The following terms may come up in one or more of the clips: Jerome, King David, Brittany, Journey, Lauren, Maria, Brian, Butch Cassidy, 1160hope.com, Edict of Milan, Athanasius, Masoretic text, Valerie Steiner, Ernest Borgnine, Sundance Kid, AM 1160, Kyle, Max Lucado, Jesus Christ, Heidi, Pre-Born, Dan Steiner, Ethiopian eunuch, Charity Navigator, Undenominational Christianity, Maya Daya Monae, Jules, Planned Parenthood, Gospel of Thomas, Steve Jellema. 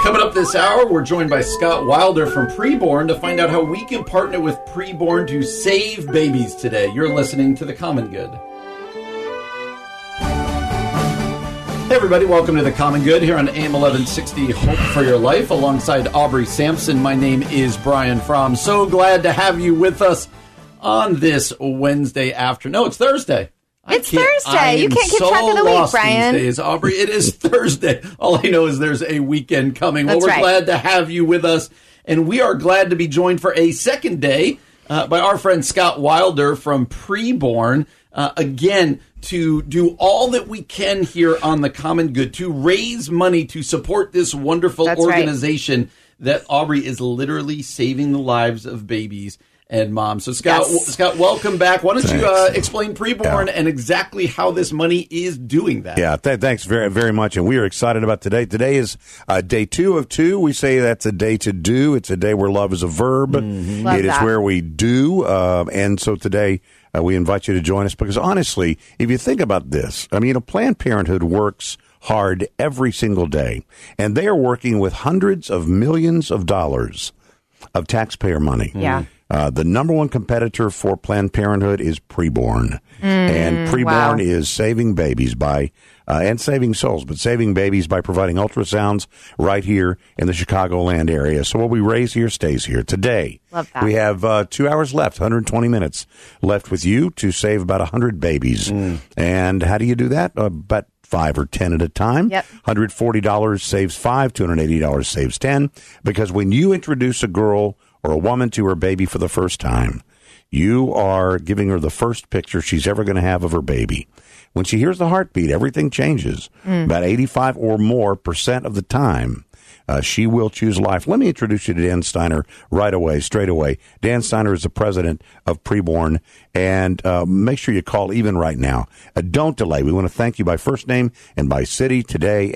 Coming up this hour, we're joined by Scott Wilder from Pre-Born to find out how we can partner with Pre-Born to save babies today. You're listening to The Common Good. Hey everybody, welcome to The Common Good here on AM 1160 Hope for Your Life. Alongside Aubrey Sampson, my name is Brian Fromm. So glad to have you with us on this Wednesday afternoon. No, it's Thursday. It's Thursday. You can't keep track of the week, Brian. These days, Aubrey. It is Thursday. All I know is there's a weekend coming. Well, we're glad to have you with us, and we are glad to be joined for a second day by our friend Scott Wilder from Pre-Born. Again, to do all that we can here on The Common Good to raise money to support this wonderful organization that Aubrey is literally saving the lives of babies and mom. So Scott, Scott, welcome back. Why don't you explain Pre-Born and exactly how this money is doing that? Yeah, thanks very, very much. And we are excited about today. Today is day two of two. We say that's a day to do. It's a day where love is a verb. Mm-hmm. It is where we do. And so today we invite you to join us because honestly, if you think about this, I mean, you know, Planned Parenthood works hard every single day, and they are working with hundreds of millions of dollars of taxpayer money. Yeah. The number one competitor for Planned Parenthood is Pre-Born. And Pre-Born is saving babies by, and saving souls, but saving babies by providing ultrasounds right here in the Chicagoland area. So what we raise here stays here. Today, we have 2 hours left, 120 minutes left with you to save about 100 babies. And how do you do that? But 5 or 10 at a time. $140 saves 5, $280 saves 10. Because when you introduce a girl or a woman to her baby for the first time, you are giving her the first picture she's ever going to have of her baby. When she hears the heartbeat, everything changes. About 85 or more % of the time, she will choose life. Let me introduce you to Dan Steiner right away, straight away. Dan Steiner is the president of Pre-Born, and make sure you call even right now. Don't delay. We want to thank you by first name and by city today,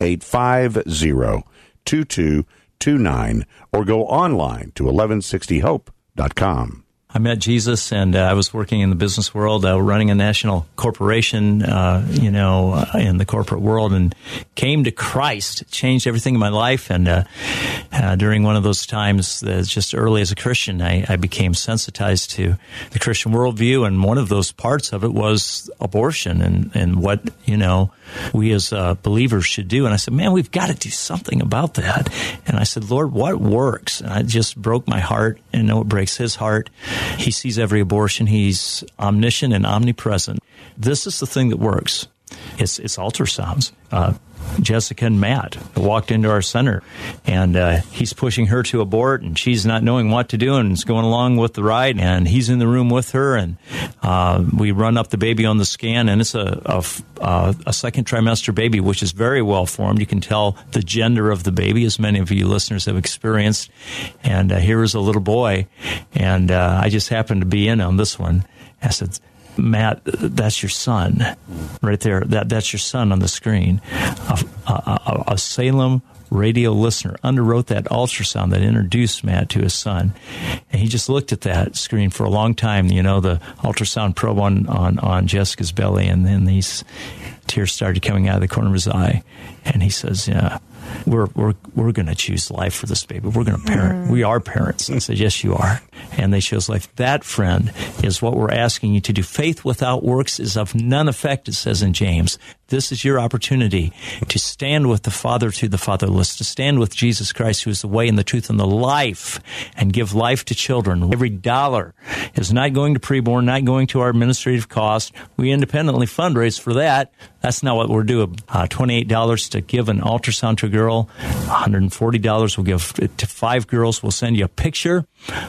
833-850-2229, or go online to 1160hope.com. I met Jesus, and I was working in the business world, running a national corporation, in the corporate world, and came to Christ. It changed everything in my life. And during one of those times, just early as a Christian, I became sensitized to the Christian worldview. And one of those parts of it was abortion and what, you know, we as believers should do. And I said, man, we've got to do something about that. And I said, Lord, what works? And I just broke my heart, and know it breaks his heart. He sees every abortion. He's omniscient and omnipresent. This is the thing that works. It's ultrasounds. Jessica and Matt walked into our center, and he's pushing her to abort, and she's not knowing what to do, and is going along with the ride, and he's in the room with her, and we run up the baby on the scan, and it's a second trimester baby, which is very well formed. You can tell the gender of the baby, as many of you listeners have experienced, and here is a little boy, and I just happened to be in on this one. I said, Matt, that's your son right there. That's your son on the screen. A Salem radio listener underwrote that ultrasound that introduced Matt to his son. And he just looked at that screen for a long time. You know, the ultrasound probe on Jessica's belly. And then these tears started coming out of the corner of his eye. And he says, yeah, we're going to choose life for this baby. We're going to parent. We are parents. I said, yes, you are. And they chose life. That, friend, is what we're asking you to do. Faith without works is of none effect, it says in James. This is your opportunity to stand with the Father to the fatherless, to stand with Jesus Christ, who is the way and the truth and the life, and give life to children. Every dollar is not going to Pre-Born, not going to our administrative cost. We independently fundraise for that. That's not what we're doing. $28 to give an ultrasound to a girl. $140 we'll give to 5 girls. We'll send you a picture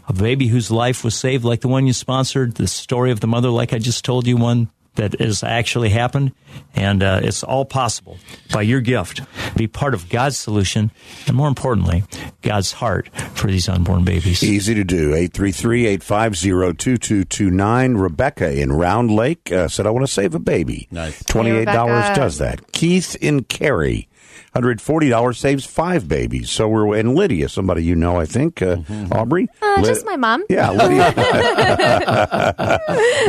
of a baby whose life was saved, like the one you sponsored, the story of the mother, like I just told you, one that has actually happened, and it's all possible by your gift. Be part of God's solution, and more importantly, God's heart for these unborn babies. Easy to do. 833-850-2229. Rebecca in Round Lake said, I want to save a baby. Nice. $28 hey, does that. Keith in Cary. $140 saves five babies. So we're, and Lydia, somebody you know, I think, Aubrey? Just my mom. Yeah, Lydia.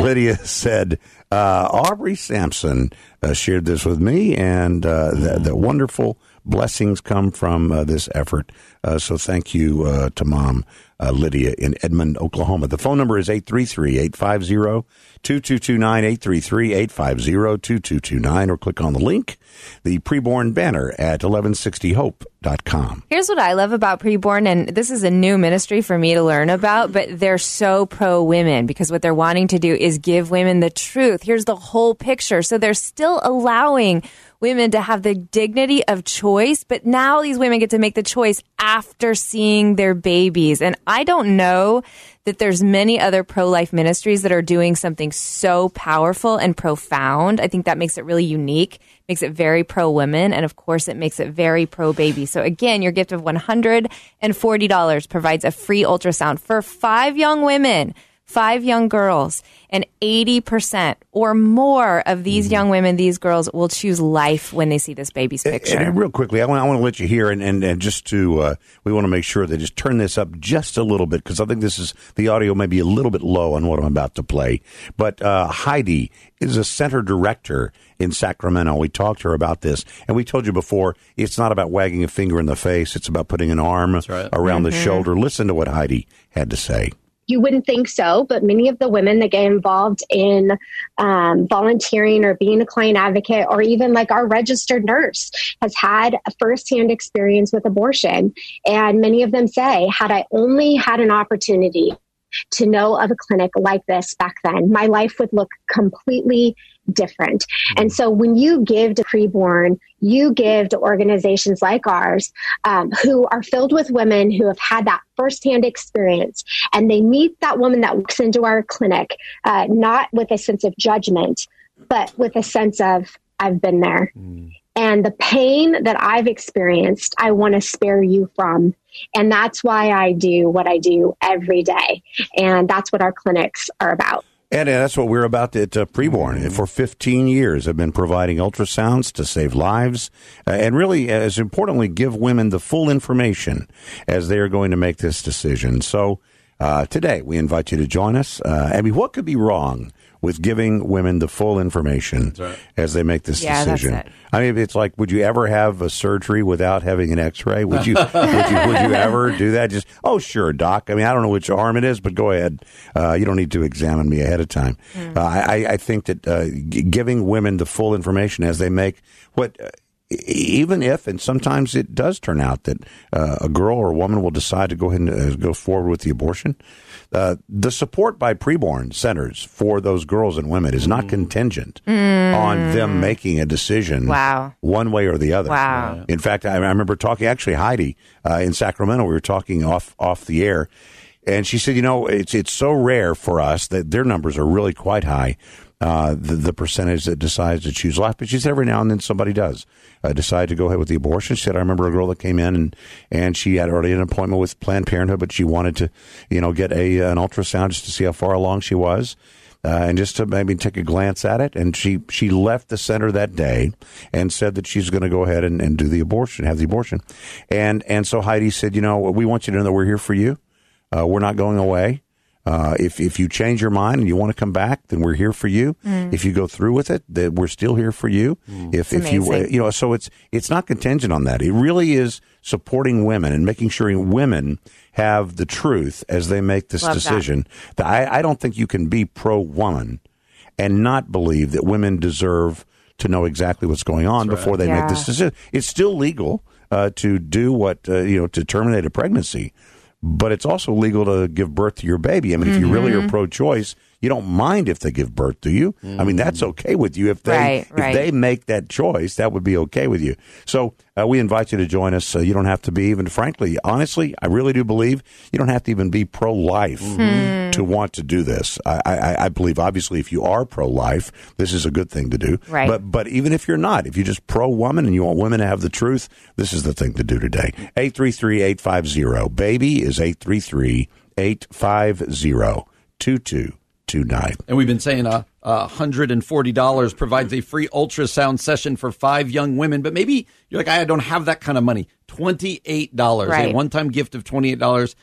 Lydia said, Aubrey Sampson shared this with me, and the wonderful blessings come from this effort. So thank you to Mom Lydia in Edmond, Oklahoma. The phone number is 833-850-2229, 833-850-2229, or click on the link, the Pre-Born banner at 1160hope.com. Here's what I love about Pre-Born, and this is a new ministry for me to learn about, but they're so pro-women because what they're wanting to do is give women the truth. Here's the whole picture. So they're still allowing women to have the dignity of choice, but now these women get to make the choice after seeing their babies. And I don't know that there's many other pro-life ministries that are doing something so powerful and profound. I think that makes it really unique, makes it very pro-women, and of course it makes it very pro-baby. So again, your gift of $140 provides a free ultrasound for five young women, five young girls, and 80% or more of these young women, these girls, will choose life when they see this baby's picture. And real quickly, I want to let you hear, and just to, we want to make sure they just turn this up just a little bit, because I think this is, the audio may be a little bit low on what I'm about to play. But Heidi is a center director in Sacramento. We talked to her about this, and we told you before, it's not about wagging a finger in the face. It's about putting an arm around the shoulder. Listen to what Heidi had to say. You wouldn't think so, but many of the women that get involved in volunteering or being a client advocate, or even like our registered nurse, has had a firsthand experience with abortion. And many of them say, had I only had an opportunity to know of a clinic like this back then, my life would look completely different. And so when you give to Pre-Born, you give to organizations like ours, who are filled with women who have had that firsthand experience, and they meet that woman that walks into our clinic, not with a sense of judgment, but with a sense of, I've been there. And the pain that I've experienced, I want to spare you from. And that's why I do what I do every day. And that's what our clinics are about. And that's what we're about at Pre-Born. For 15 years, I've been providing ultrasounds to save lives, and really, as importantly, give women the full information as they are going to make this decision. So today, we invite you to join us. Abby, what could be wrong with giving women the full information as they make this decision? I mean, it's like, would you ever have a surgery without having an X-ray? Would you, would you ever do that? Just, oh, sure, doc. I mean, I don't know which arm it is, but go ahead. You don't need to examine me ahead of time. I think that giving women the full information as they make what, even if, and sometimes it does turn out that a girl or a woman will decide to go ahead and go forward with the abortion, the support by Pre-Born centers for those girls and women is not contingent on them making a decision one way or the other. In fact, I remember talking, actually, Heidi in Sacramento, we were talking off the air, and she said, you know, it's so rare for us that their numbers are really quite high. The percentage that decides to choose life. But she said every now and then somebody does decide to go ahead with the abortion. She said, I remember a girl that came in and she had already an appointment with Planned Parenthood, but she wanted to, you know, get an ultrasound just to see how far along she was. And just to maybe take a glance at it. And she left the center that day and said that she's going to go ahead and do the abortion, have the abortion. And so Heidi said, you know, we want you to know that we're here for you. We're not going away. If you change your mind and you want to come back, then we're here for you. If you go through with it, then we're still here for you. If you, you know, so it's not contingent on that. It really is supporting women and making sure women have the truth as they make this decision. I don't think you can be pro-woman and not believe that women deserve to know exactly what's going on before they make this decision. It's still legal to do what, you know, to terminate a pregnancy. But it's also legal to give birth to your baby. I mean, if you really are pro-choice, You don't mind if they give birth, do you? Mm-hmm. I mean, that's okay with you. If they make that choice, that would be okay with you. So we invite you to join us. You don't have to be even, frankly, honestly, I really do believe you don't have to even be pro-life mm-hmm. to want to do this. I believe, obviously, if you are pro-life, this is a good thing to do. Right. But even if you're not, if you're just pro-woman and you want women to have the truth, this is the thing to do today. 833-850. Baby is 833-850-2229. And we've been saying $140 provides a free ultrasound session for 5 young women. But maybe you're like, I don't have that kind of money. $28, right. A one-time gift of $28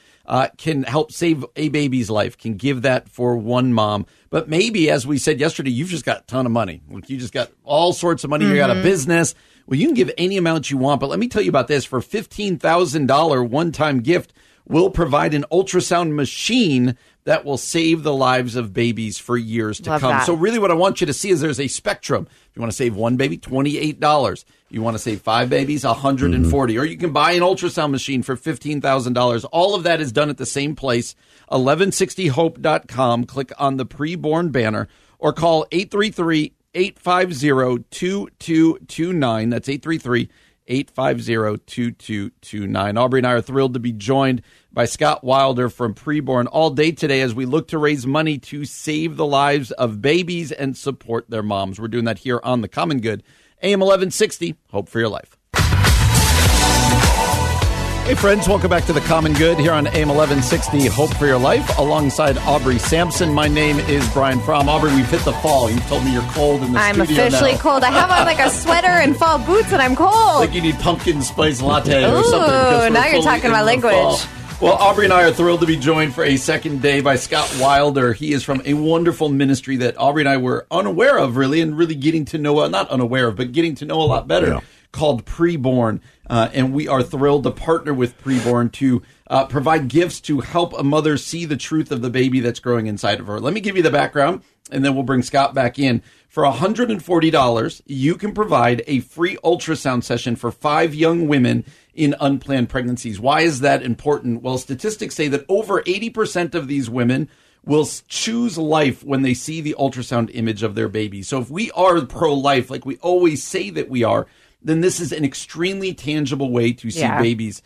can help save a baby's life, can give that for one mom. But maybe, as we said yesterday, you've just got a ton of money. Like, you just got all sorts of money. Mm-hmm. You got a business. Well, you can give any amount you want. But let me tell you about this. For $15,000 one-time gift, we'll provide an ultrasound machine that will save the lives of babies for years to come. That. So really what I want you to see is there's a spectrum. If you want to save one baby, $28. You want to save 5 babies, $140. Mm-hmm. Or you can buy an ultrasound machine for $15,000. All of that is done at the same place, 1160hope.com. Click on the Pre-Born banner or call 833-850-2229. That's 833-850-2229. Aubrey and I are thrilled to be joined by Scott Wilder from Pre-Born all day today as we look to raise money to save the lives of babies and support their moms. We're doing that here on The Common Good. AM 1160, hope for your life. Hey, friends, welcome back to The Common Good here on AM 1160, hope for your life, alongside Aubrey Sampson. My name is Brian Fromm. Aubrey, we've hit the fall. You told me you're cold in the studio now. I'm officially cold. I have on like a sweater and fall boots, and I'm cold. Like you need pumpkin spice latte or something. Ooh, now you're talking my language. Fall. Well, Aubrey and I are thrilled to be joined for a second day by Scott Wilder. He is from a wonderful ministry that Aubrey and I were unaware of, really, and really getting to know, not unaware of, but getting to know a lot better, called Pre-Born. And we are thrilled to partner with Pre-Born to provide gifts to help a mother see the truth of the baby that's growing inside of her. Let me give you the background, and then we'll bring Scott back in. For $140, you can provide a free ultrasound session for 5 young women in unplanned pregnancies. Why is that important? Well, statistics say that over 80% of these women will choose life when they see the ultrasound image of their baby. So if we are pro-life, like we always say that we are, then this is an extremely tangible way to see babies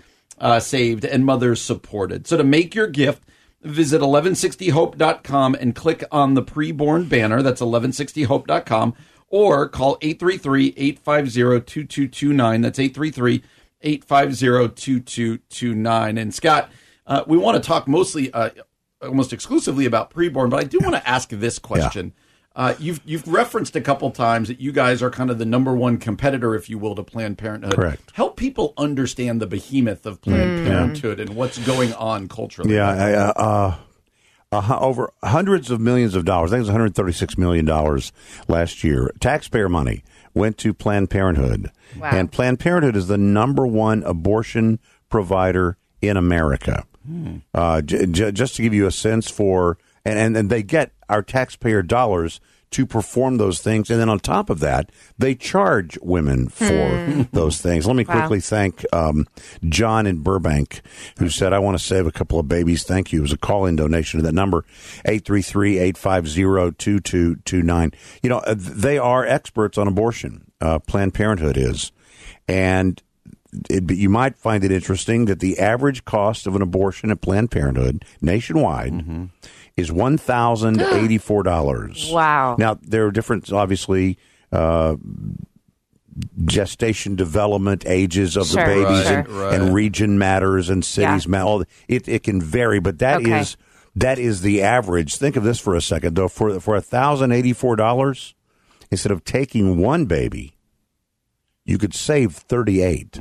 saved and mothers supported. So to make your gift, visit 1160hope.com and click on the Pre-Born banner. That's 1160hope.com. Or call 833-850-2229. That's 833-850-2229. And Scott, we want to talk mostly, almost exclusively about Pre-Born, but I do want to ask this question. Yeah. You've referenced a couple times that you guys are kind of the number one competitor, if you will, to Planned Parenthood. Correct. Help people understand the behemoth of Planned Parenthood and what's going on culturally. Yeah, over hundreds of millions of dollars, I think it was $136 million last year, taxpayer money went to Planned Parenthood. Wow. And Planned Parenthood is the number one abortion provider in America. Hmm. Just to give you a sense for... And they get our taxpayer dollars to perform those things. And then on top of that, they charge women for those things. Let me quickly thank John in Burbank, who said, I want to save a couple of babies. Thank you. It was a call-in donation to that number, 833-850-2229. You know, they are experts on abortion. Planned Parenthood is. And you might find it interesting that the average cost of an abortion at Planned Parenthood nationwide is $1,084. Wow. Now, there are different, obviously, gestation development, ages of the babies, and region matters, and cities matter. It can vary, but that is the average. Think of this for a second, though. For $1,084, instead of taking one baby, you could save 38.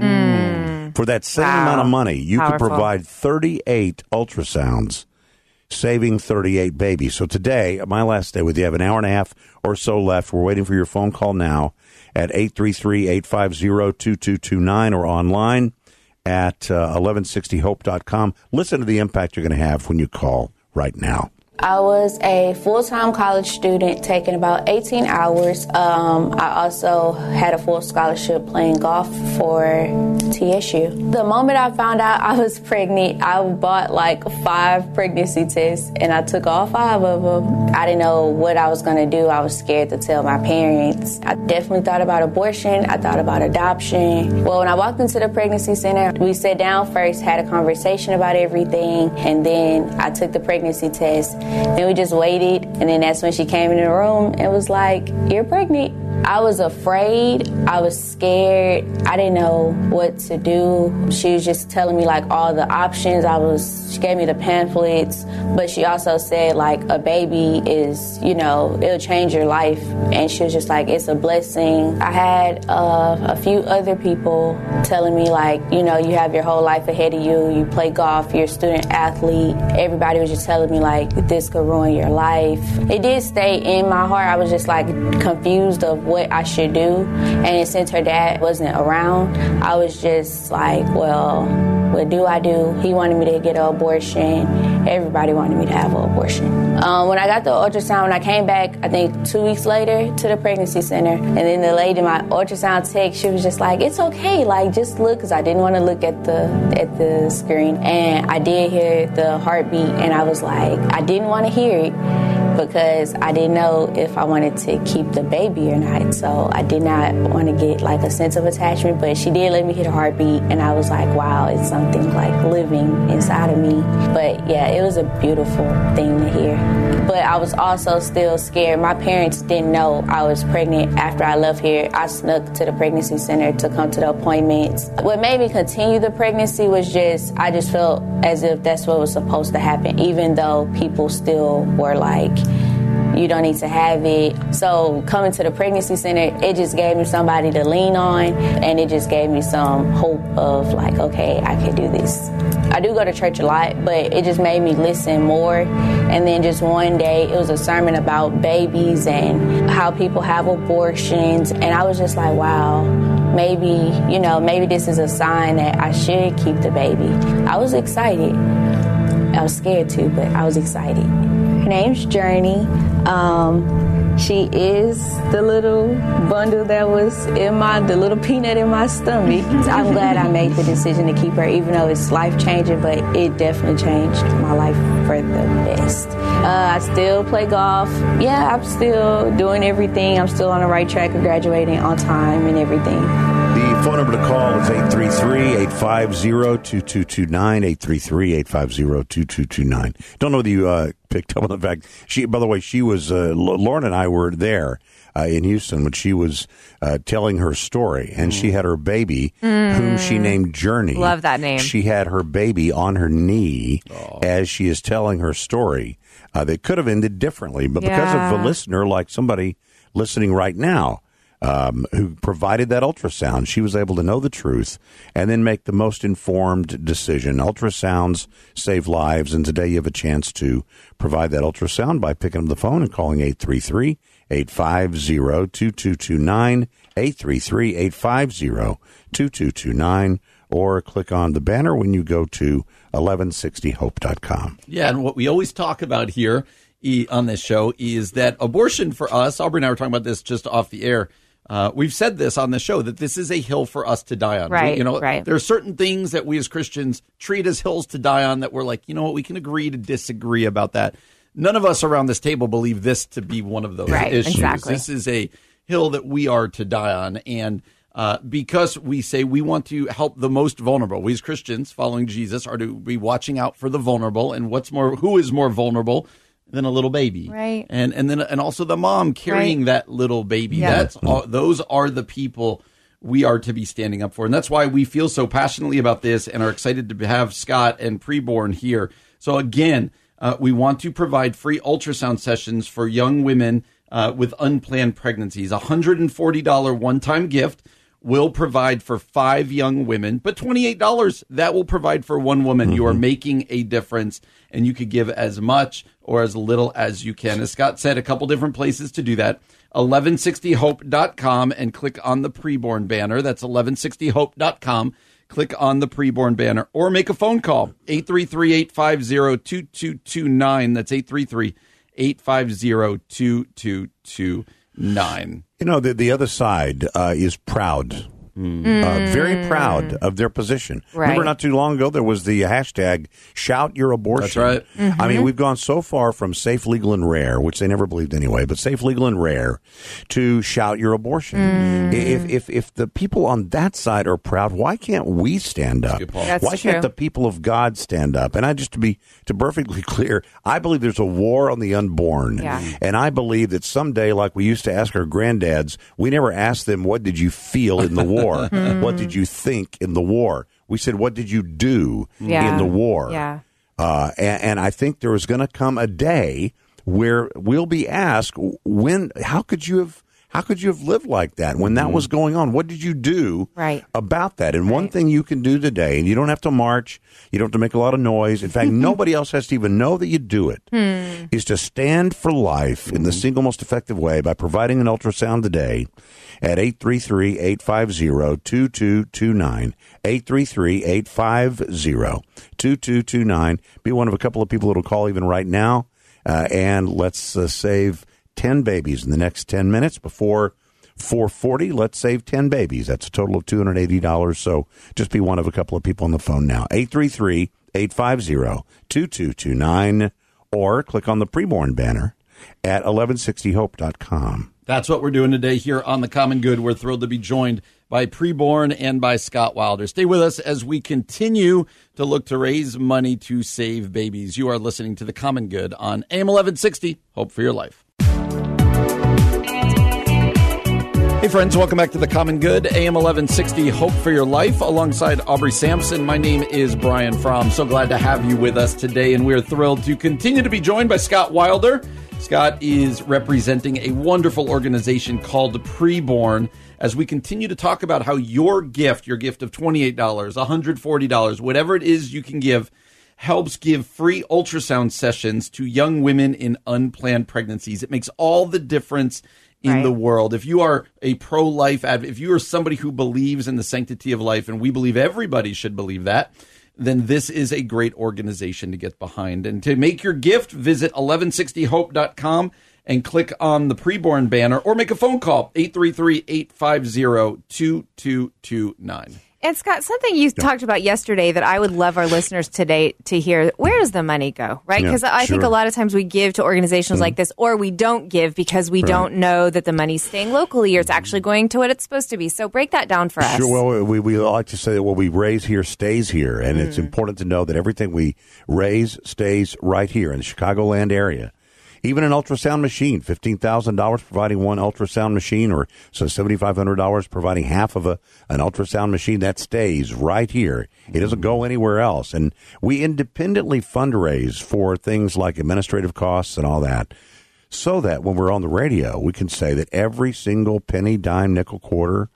For that same amount of money, you could provide 38 ultrasounds, saving 38 babies. So today, my last day with you, I have an hour and a half or so left. We're waiting for your phone call now at 833-850-2229 or online at 1160hope.com. Listen to the impact you're going to have when you call right now. I was a full-time college student taking about 18 hours. I also had a full scholarship playing golf for TSU. The moment I found out I was pregnant, I bought like 5 pregnancy tests and I took all 5 of them. I didn't know what I was going to do. I was scared to tell my parents. I definitely thought about abortion. I thought about adoption. Well, when I walked into the pregnancy center, we sat down first, had a conversation about everything, and then I took the pregnancy test. And we just waited, and then that's when she came in the room and was like, "You're pregnant." I was afraid. I was scared. I didn't know what to do. She was just telling me like all the options. She gave me the pamphlets, but she also said like a baby is, it'll change your life. And she was just like, it's a blessing. I had a few other people telling me like, you have your whole life ahead of you. You play golf. You're a student athlete. Everybody was just telling me like this could ruin your life. It did stay in my heart. I was just like confused of what I should do, and since her dad wasn't around, I was just like, well, what do I do? He wanted me to get an abortion. Everybody wanted me to have an abortion. When I got the ultrasound, when I came back, I think 2 weeks later, to the pregnancy center, and then the lady, my ultrasound tech, she was just like, it's okay, like, just look, because I didn't want to look at the screen, and I did hear the heartbeat, and I was like, I didn't want to hear it, because I didn't know if I wanted to keep the baby or not. So I did not want to get like a sense of attachment, but she did let me hear the heartbeat, and I was like, wow, it's something like living inside of me. But yeah, it was a beautiful thing to hear. But I was also still scared. My parents didn't know I was pregnant. After I left here, I snuck to the pregnancy center to come to the appointments. What made me continue the pregnancy was I felt as if that's what was supposed to happen, even though people still were like, you don't need to have it. So coming to the pregnancy center, it just gave me somebody to lean on, and it just gave me some hope of like, okay, I can do this. I do go to church a lot, but it just made me listen more. And then just one day, it was a sermon about babies and how people have abortions. And I was just like, wow. Maybe this is a sign that I should keep the baby. I was excited. I was scared too, but I was excited. Her name's Journey. She is the little bundle that was the little peanut in my stomach. I'm glad I made the decision to keep her, even though it's life-changing, but it definitely changed my life for the best. I still play golf. Yeah, I'm still doing everything. I'm still on the right track of graduating on time and everything. The phone number to call is 833-850-2229, 833-850-2229. Don't know whether you picked up on the fact. By the way, she was, Lauren and I were there in Houston when she was telling her story, and she had her baby, whom she named Journey. Love that name. She had her baby on her knee as she is telling her story. That could have ended differently, but because of a listener, like somebody listening right now, who provided that ultrasound, she was able to know the truth and then make the most informed decision. Ultrasounds save lives, and today you have a chance to provide that ultrasound by picking up the phone and calling 833-850-2229, 833-850-2229, or click on the banner when you go to 1160hope.com. Yeah, and what we always talk about here on this show is that abortion for us, Aubrey and I were talking about this just off the air, we've said this on the show, that this is a hill for us to die on. Right, There are certain things that we as Christians treat as hills to die on that we're like, you know what, we can agree to disagree about that. None of us around this table believe this to be one of those issues. Exactly. This is a hill that we are to die on. And because we say we want to help the most vulnerable, we as Christians following Jesus are to be watching out for the vulnerable. And who is more vulnerable than a little baby? Right. And then also the mom carrying that little baby. Yeah. Those are the people we are to be standing up for. And that's why we feel so passionately about this and are excited to have Scott and Pre-Born here. So again, we want to provide free ultrasound sessions for young women with unplanned pregnancies. $140 one-time gift will provide for 5 young women, but $28, that will provide for 1 woman. You are making a difference, and you could give as much or as little as you can. As Scott said, a couple different places to do that. 1160hope.com and click on the Pre-Born banner. That's 1160hope.com. click on the Pre-Born banner or make a phone call, 833-850-2229. That's 833-850-2229. You know, the other side is proud. Very proud of their position. Right. Remember, not too long ago, there was the hashtag Shout Your Abortion. That's right. Mm-hmm. I mean, we've gone so far from safe, legal, and rare, which they never believed anyway, but safe, legal, and rare, to Shout Your Abortion. If the people on that side are proud, why can't we stand up? Why can't the people of God stand up? And I just to be perfectly clear, I believe there's a war on the unborn. Yeah. And I believe that someday, like we used to ask our granddads, we never asked them, what did you feel in the war? What did you think in the war? We said, what did you do in the war? Yeah. And I think there is going to come a day where we'll be asked, how could you have lived like that when that was going on? What did you do about that? And one thing you can do today, and you don't have to march, you don't have to make a lot of noise. In fact, nobody else has to even know that you do it, is to stand for life in the single most effective way by providing an ultrasound today at 833-850-2229, 833-850-2229. Be one of a couple of people that will call even right now, and let's save 10 babies in the next 10 minutes before 4:40. Let's save 10 babies. That's a total of $280. So just be one of a couple of people on the phone now. 833-850-2229 or click on the Pre-Born banner at 1160hope.com. That's what we're doing today here on The Common Good. We're thrilled to be joined by Pre-Born and by Scott Wilder. Stay with us as we continue to look to raise money to save babies. You are listening to The Common Good on AM 1160. Hope for your life. Hey, friends, welcome back to The Common Good, AM 1160, Hope for Your Life, alongside Aubrey Sampson. My name is Brian Fromm. So glad to have you with us today, and we are thrilled to continue to be joined by Scott Wilder. Scott is representing a wonderful organization called Pre-Born, as we continue to talk about how your gift of $28, $140, whatever it is you can give, helps give free ultrasound sessions to young women in unplanned pregnancies. It makes all the difference in the world. If you are a pro-life advocate, if you are somebody who believes in the sanctity of life, and we believe everybody should believe that, then this is a great organization to get behind. And to make your gift, visit 1160hope.com and click on the Pre-Born banner or make a phone call, 833-850-2229. And Scott, something you talked about yesterday that I would love our listeners today to hear, where does the money go, right? Because I think a lot of times we give to organizations like this, or we don't give because we don't know that the money's staying locally or it's actually going to what it's supposed to be. So break that down for us. Sure. Well, we like to say that what we raise here stays here, and it's important to know that everything we raise stays right here in the Chicagoland area. Even an ultrasound machine, $15,000 providing one ultrasound machine, or so $7,500 providing half of an ultrasound machine, that stays right here. It doesn't go anywhere else. And we independently fundraise for things like administrative costs and all that, so that when we're on the radio, we can say that every single penny, dime, nickel, quarter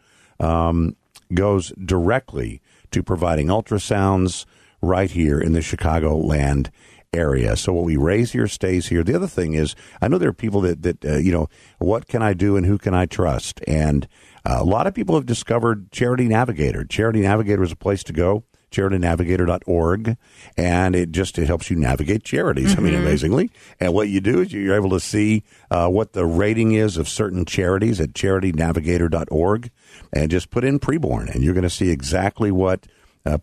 goes directly to providing ultrasounds right here in the Chicagoland area. So what we raise here stays here. The other thing is, I know there are people that you know, what can I do and who can I trust? And a lot of people have discovered Charity Navigator. Charity Navigator is a place to go, charitynavigator.org, and it helps you navigate charities, I mean, amazingly. And what you do is you're able to see what the rating is of certain charities at charitynavigator.org, and just put in Pre-Born, and you're going to see exactly what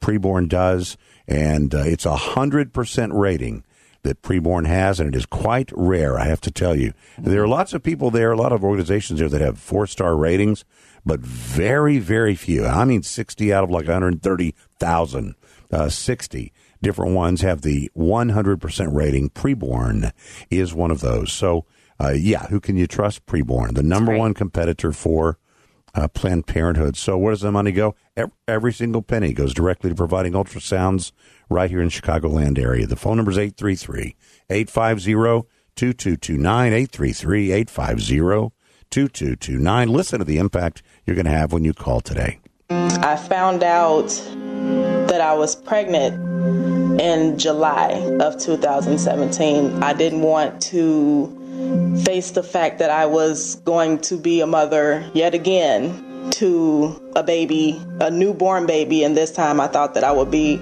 Pre-Born does, and it's 100% rating that Pre-Born has, and it is quite rare, I have to tell you. There are lots of people there, a lot of organizations there that have 4-star ratings, but very, very few. I mean, 60 out of like 130,000, 60 different ones have the 100% rating. Pre-Born is one of those. So, who can you trust? Pre-Born, the number one competitor for Planned Parenthood. So where does the money go? Every single penny goes directly to providing ultrasounds right here in Chicagoland area. The phone number is 833-850-2229, 833-850-2229. Listen to the impact you're going to have when you call today. I found out that I was pregnant in July of 2017. I didn't want to face the fact that I was going to be a mother yet again. to a baby, a newborn baby, and this time I thought that I would be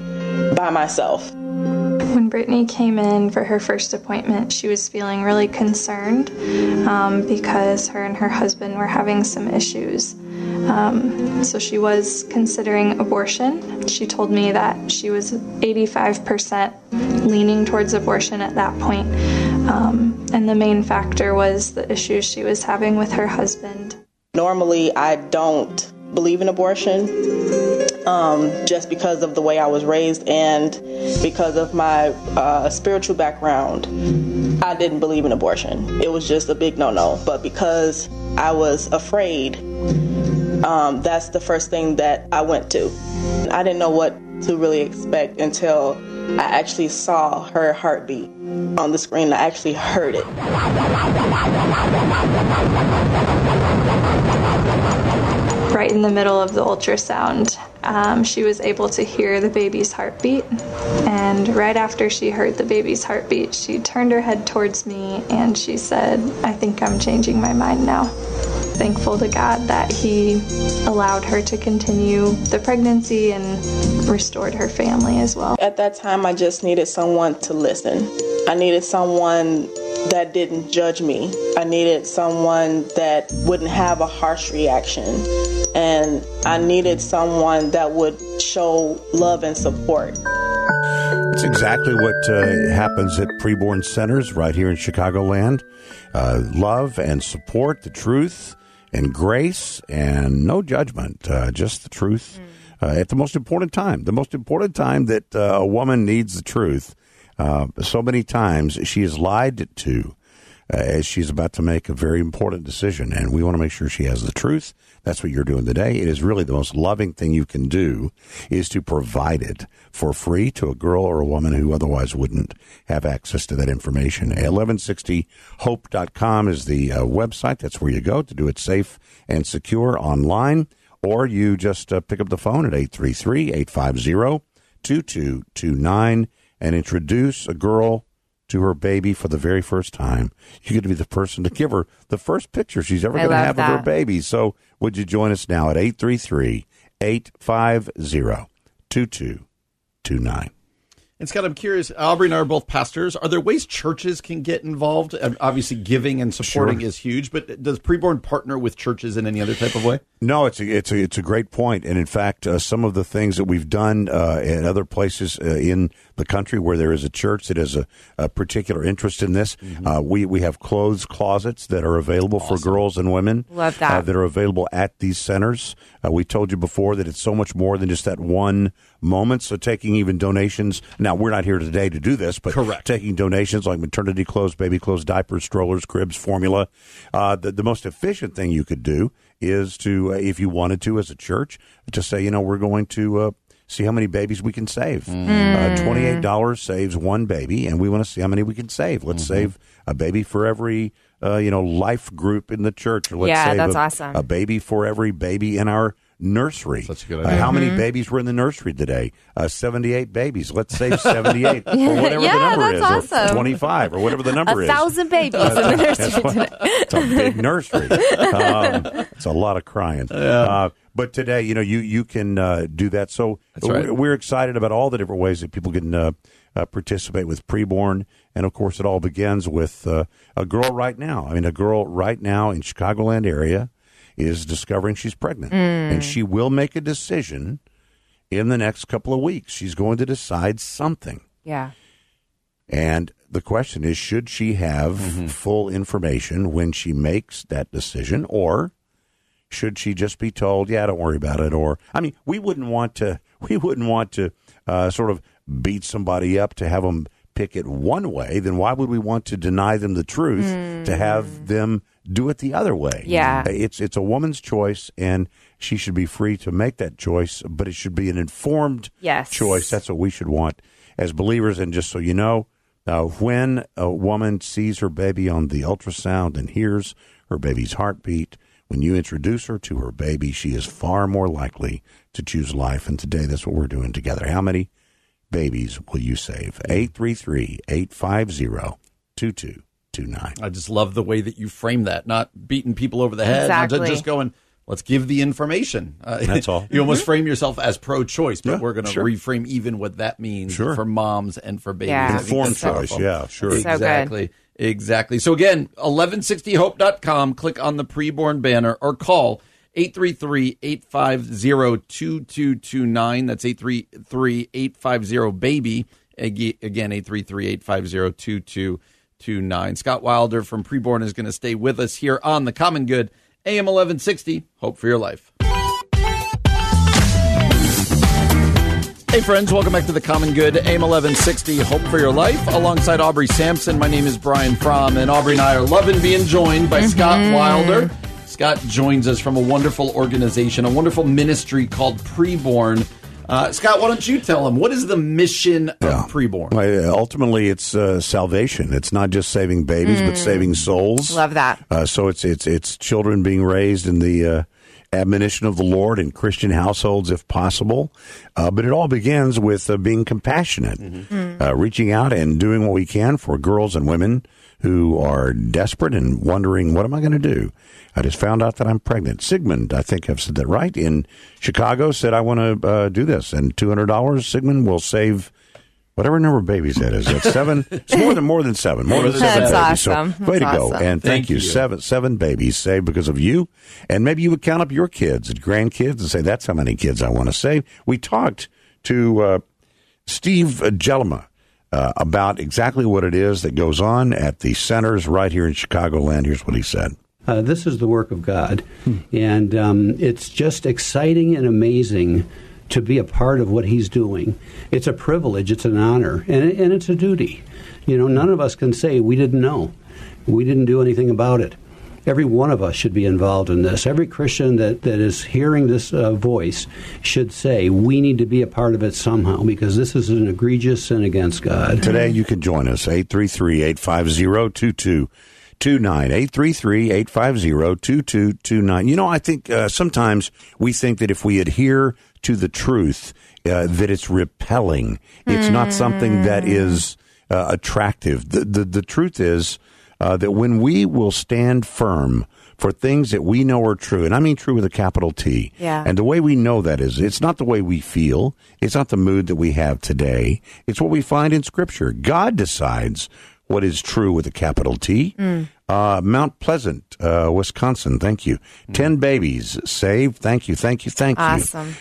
by myself. When Brittany came in for her first appointment, she was feeling really concerned because her and her husband were having some issues. So she was considering abortion. She told me that she was 85% leaning towards abortion at that point. And the main factor was the issues she was having with her husband. Normally, I don't believe in abortion just because of the way I was raised and because of my spiritual background. I didn't believe in abortion. It was just a big no-no. But because I was afraid, that's the first thing that I went to. I didn't know what to really expect until I actually saw her heartbeat on the screen. I actually heard it. Right in the middle of the ultrasound, she was able to hear the baby's heartbeat. And right after she heard the baby's heartbeat, she turned her head towards me and she said, "I think I'm changing my mind now." Thankful to God that He allowed her to continue the pregnancy and restored her family as well. At that time, I just needed someone to listen. I needed someone that didn't judge me. I needed someone that wouldn't have a harsh reaction. And I needed someone that would show love and support. That's exactly what happens at Pre-Born centers right here in Chicagoland. Love and support, the truth and grace and no judgment, just the truth at the most important time. The most important time that a woman needs the truth. So many times she is lied to as she's about to make a very important decision, and we want to make sure she has the truth. That's what you're doing today. It is really the most loving thing you can do is to provide it for free to a girl or a woman who otherwise wouldn't have access to that information. 1160hope.com is the website. That's where you go to do it safe and secure online, or you just pick up the phone at 833-850-2229 and introduce a girl to her baby for the very first time. You get to be the person to give her the first picture she's ever going to have of her baby. So would you join us now at 833-850-2229? And Scott, I'm curious, Aubrey and I are both pastors. Are there ways churches can get involved? Obviously, giving and supporting is huge, but does Pre-Born partner with churches in any other type of way? No, it's a great point. And in fact, some of the things that we've done at other places in the country where there is a church that has a particular interest in this, we have clothes closets that are available for girls and women. Love that. That are available at these centers. We told you before that it's so much more than just that one moment. So taking even donations. Now, we're not here today to do this, but taking donations like maternity clothes, baby clothes, diapers, strollers, cribs, formula. The most efficient thing you could do is to, if you wanted to as a church, to say, you know, we're going to see how many babies we can save. $28 saves one baby, and we want to see how many we can save. Let's save a baby for every, life group in the church. Or let's save that's awesome. A baby for every baby in our nursery. That's a good idea. How many babies were in the nursery today? 78 babies. Let's save 78 or whatever the number is. Awesome. Or 25 or whatever the number is. 1,000 babies in the nursery today. It's a big nursery. It's a lot of crying. But today, you can do that. So we're excited about all the different ways that people can participate with Pre-Born. And, of course, it all begins with a girl right now. I mean, a girl right now in Chicagoland area is discovering she's pregnant, and she will make a decision in the next couple of weeks. She's going to decide something. Yeah. And the question is, should she have full information when she makes that decision, or should she just be told, yeah, don't worry about it? Or, I mean, we wouldn't want to sort of beat somebody up to have them pick it one way. Then why would we want to deny them the truth to have them do it the other way? Yeah. It's a woman's choice, and she should be free to make that choice, but it should be an informed choice. That's what we should want as believers. And just so you know, when a woman sees her baby on the ultrasound and hears her baby's heartbeat, when you introduce her to her baby, she is far more likely to choose life. And today, that's what we're doing together. How many babies will you save? 833-850-2229. I just love the way that you frame that, not beating people over the head, just going, let's give the information. That's all. You almost frame yourself as pro-choice, but we're going to reframe even what that means for moms and for babies. Yeah. Informed choice, exactly. So exactly. So again, 1160hope.com, click on the Pre-Born banner or call 833-850-2229. That's 833-850-BABY. Again, 833-850-2229. Scott Wilder from Pre-Born is going to stay with us here on The Common Good, AM 1160, Hope for Your Life. Hey, friends, welcome back to The Common Good, AM 1160, Hope for Your Life. Alongside Aubrey Sampson, my name is Brian Fromm, and Aubrey and I are loving being joined by Scott Wilder. Scott joins us from a wonderful organization, a wonderful ministry called Pre-Born. Scott, why don't you tell him, what is the mission of Pre-Born? Ultimately, it's salvation. It's not just saving babies, but saving souls. Love that. So it's children being raised in the admonition of the Lord in Christian households, if possible. But it all begins with being compassionate, reaching out and doing what we can for girls and women who are desperate and wondering, what am I going to do? I just found out that I'm pregnant. Sigmund, I think I've said that right, in Chicago, said, I want to do this. And $200, Sigmund, will save whatever number of babies that is. That's seven. It's more than seven. More than seven. That's awesome. Babies. So, way to go. And thank you. Seven babies saved because of you. And maybe you would count up your kids and grandkids and say, that's how many kids I want to save. We talked to Steve Jellema about exactly what it is that goes on at the centers right here in Chicagoland. Here's what he said. This is the work of God, and it's just exciting and amazing to be a part of what he's doing. It's a privilege, it's an honor, and it's a duty. You know, none of us can say we didn't know. We didn't do anything about it. Every one of us should be involved in this. Every Christian that is hearing this voice should say, we need to be a part of it somehow, because this is an egregious sin against God. Today you can join us, 833-850-2229. 833-850-2229. You know, I think sometimes we think that if we adhere to the truth, that it's repelling. It's not something that is attractive. The truth is that when we will stand firm for things that we know are true, and I mean true with a capital T. Yeah. And the way we know that is, it's not the way we feel. It's not the mood that we have today. It's what we find in Scripture. God decides what is true with a capital T. Mount Pleasant, Wisconsin. Thank you. 10 babies saved. Thank you. Awesome.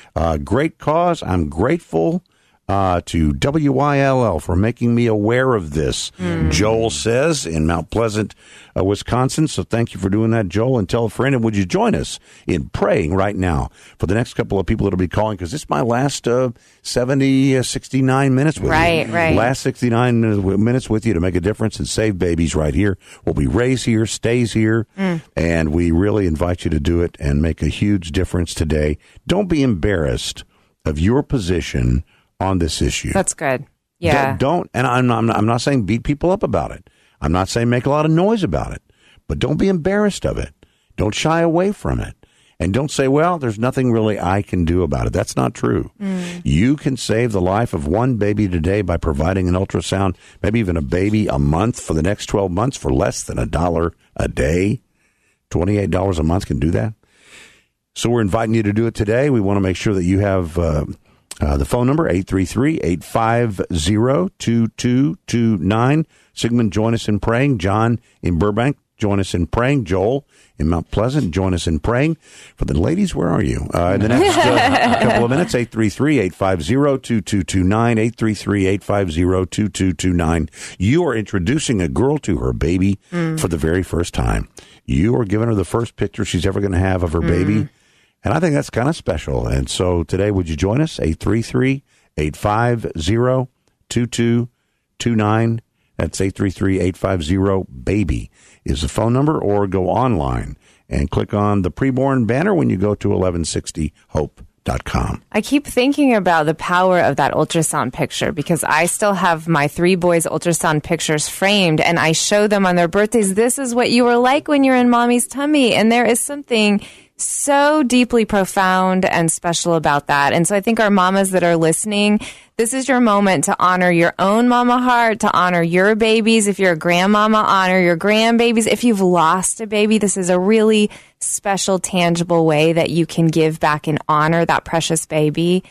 Great cause. I'm grateful to WYLL for making me aware of this. Joel says in Mount Pleasant, Wisconsin. So thank you for doing that, Joel. And tell a friend, and would you join us in praying right now for the next couple of people that will be calling, because it's my last 69 minutes with you. Right. Last 69 minutes with you to make a difference and save babies right here. We'll be raised here, stays here, and we really invite you to do it and make a huge difference today. Don't be embarrassed of your position on this issue. That's good. Yeah. Don't, and I'm not saying beat people up about it. I'm not saying make a lot of noise about it, but don't be embarrassed of it. Don't shy away from it. And don't say, well, there's nothing really I can do about it. That's not true. You can save the life of one baby today by providing an ultrasound, maybe even a baby a month for the next 12 months for less than $1 a day. $28 a month can do that. So we're inviting you to do it today. We want to make sure that you have the phone number, 833-850-2229. Sigmund, join us in praying. John in Burbank, join us in praying. Joel in Mount Pleasant, join us in praying. For the ladies, where are you? In the next couple of minutes, 833-850-2229, 833-850-2229. You are introducing a girl to her baby for the very first time. You are giving her the first picture she's ever going to have of her baby. And I think that's kind of special. And so today, would you join us? 833-850-2229. That's 833-850-BABY is the phone number, or go online and click on the Pre-Born banner when you go to 1160hope.com. I keep thinking about the power of that ultrasound picture, because I still have my 3 boys' ultrasound pictures framed, and I show them on their birthdays. This is what you were like when you're in mommy's tummy, and there is something so deeply profound and special about that. And so I think our mamas that are listening, this is your moment to honor your own mama heart, to honor your babies. If you're a grandmama, honor your grandbabies. If you've lost a baby, this is a really special, tangible way that you can give back and honor that precious baby.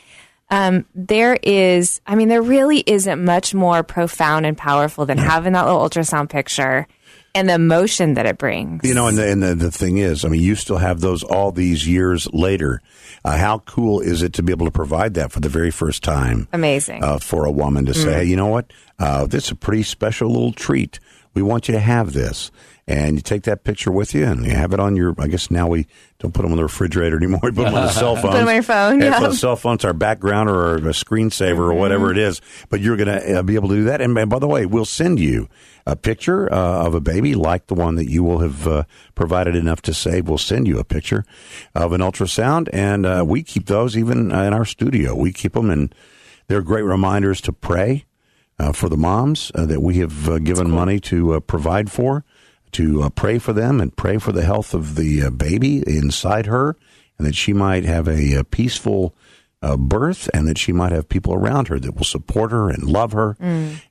There really isn't much more profound and powerful than having that little ultrasound picture and the emotion that it brings. You know, and the thing is, I mean, you still have those all these years later. How cool is it to be able to provide that for the very first time? Amazing. For a woman to say, hey, you know what? This is a pretty special little treat. We want you to have this. And you take that picture with you, and you have it on your, I guess now we don't put them on the refrigerator anymore. We put them on the cell phone. Put them on your phone, yeah. So the cell phone's our background or a screensaver or whatever it is. But you're going to be able to do that. And by the way, we'll send you a picture of a baby like the one that you will have provided enough to save. We'll send you a picture of an ultrasound. And we keep those even in our studio. We keep them, and they're great reminders to pray for the moms that we have given money to provide for. To pray for them and pray for the health of the baby inside her, and that she might have a peaceful birth, and that she might have people around her that will support her and love her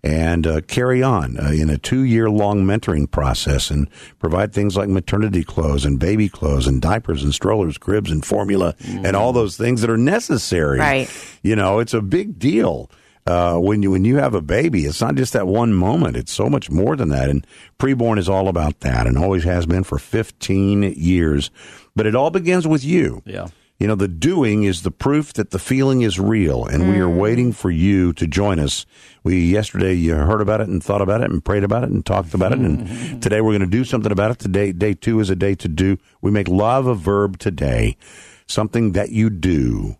and carry on in a 2-year-long mentoring process and provide things like maternity clothes and baby clothes and diapers and strollers, cribs and formula and all those things that are necessary. Right. You know, it's a big deal. When you have a baby, it's not just that one moment. It's so much more than that. And Pre-Born is all about that and always has been for 15 years. But it all begins with you. Yeah. You know, the doing is the proof that the feeling is real, and we are waiting for you to join us. Yesterday you heard about it and thought about it and prayed about it and talked about it, and today we're going to do something about it. Today, day two is a day to do. We make love a verb today, something that you do.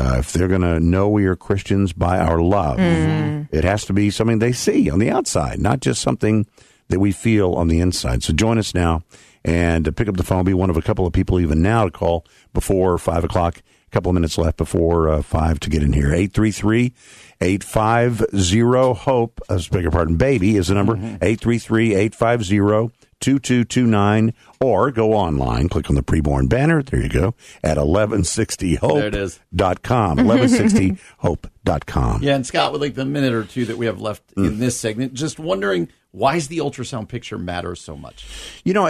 If they're going to know we are Christians by our love, it has to be something they see on the outside, not just something that we feel on the inside. So join us now and pick up the phone. Be one of a couple of people even now to call before 5 o'clock. A couple of minutes left before 5 to get in here. 833-850-HOPE. Beg your pardon, baby is the number. 833-850-2229. Or go online, click on the Pre-Born banner. There you go. At 1160hope.com. 1160hope.com. Yeah, and Scott, with like the minute or two that we have left in this segment, just wondering, why does the ultrasound picture matter so much? You know,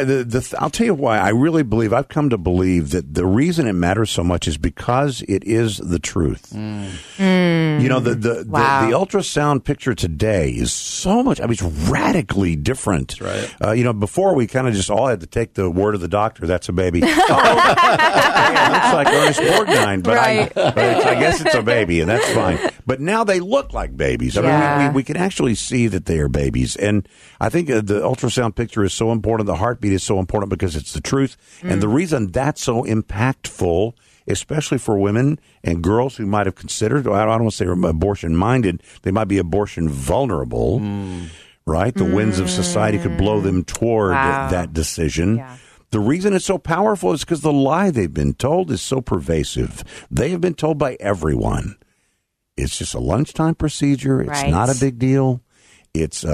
I'll tell you why. I really believe, I've come to believe that the reason it matters so much is because it is the truth. You know, the ultrasound picture today is so much, I mean, it's radically different. Right. You know, before we kind of just all had to take the word of the doctor, that's a baby. It looks like Ernest Borgnine, but I guess it's a baby, and that's fine. But now they look like babies. I mean, we can actually see that they are babies. And I think the ultrasound picture is so important. The heartbeat is so important because it's the truth. And the reason that's so impactful, especially for women and girls who might have considered, I don't want to say abortion-minded, they might be abortion-vulnerable, right? The winds of society could blow them toward that decision. Yeah. The reason it's so powerful is because the lie they've been told is so pervasive. They have been told by everyone. It's just a lunchtime procedure. It's not a big deal. It's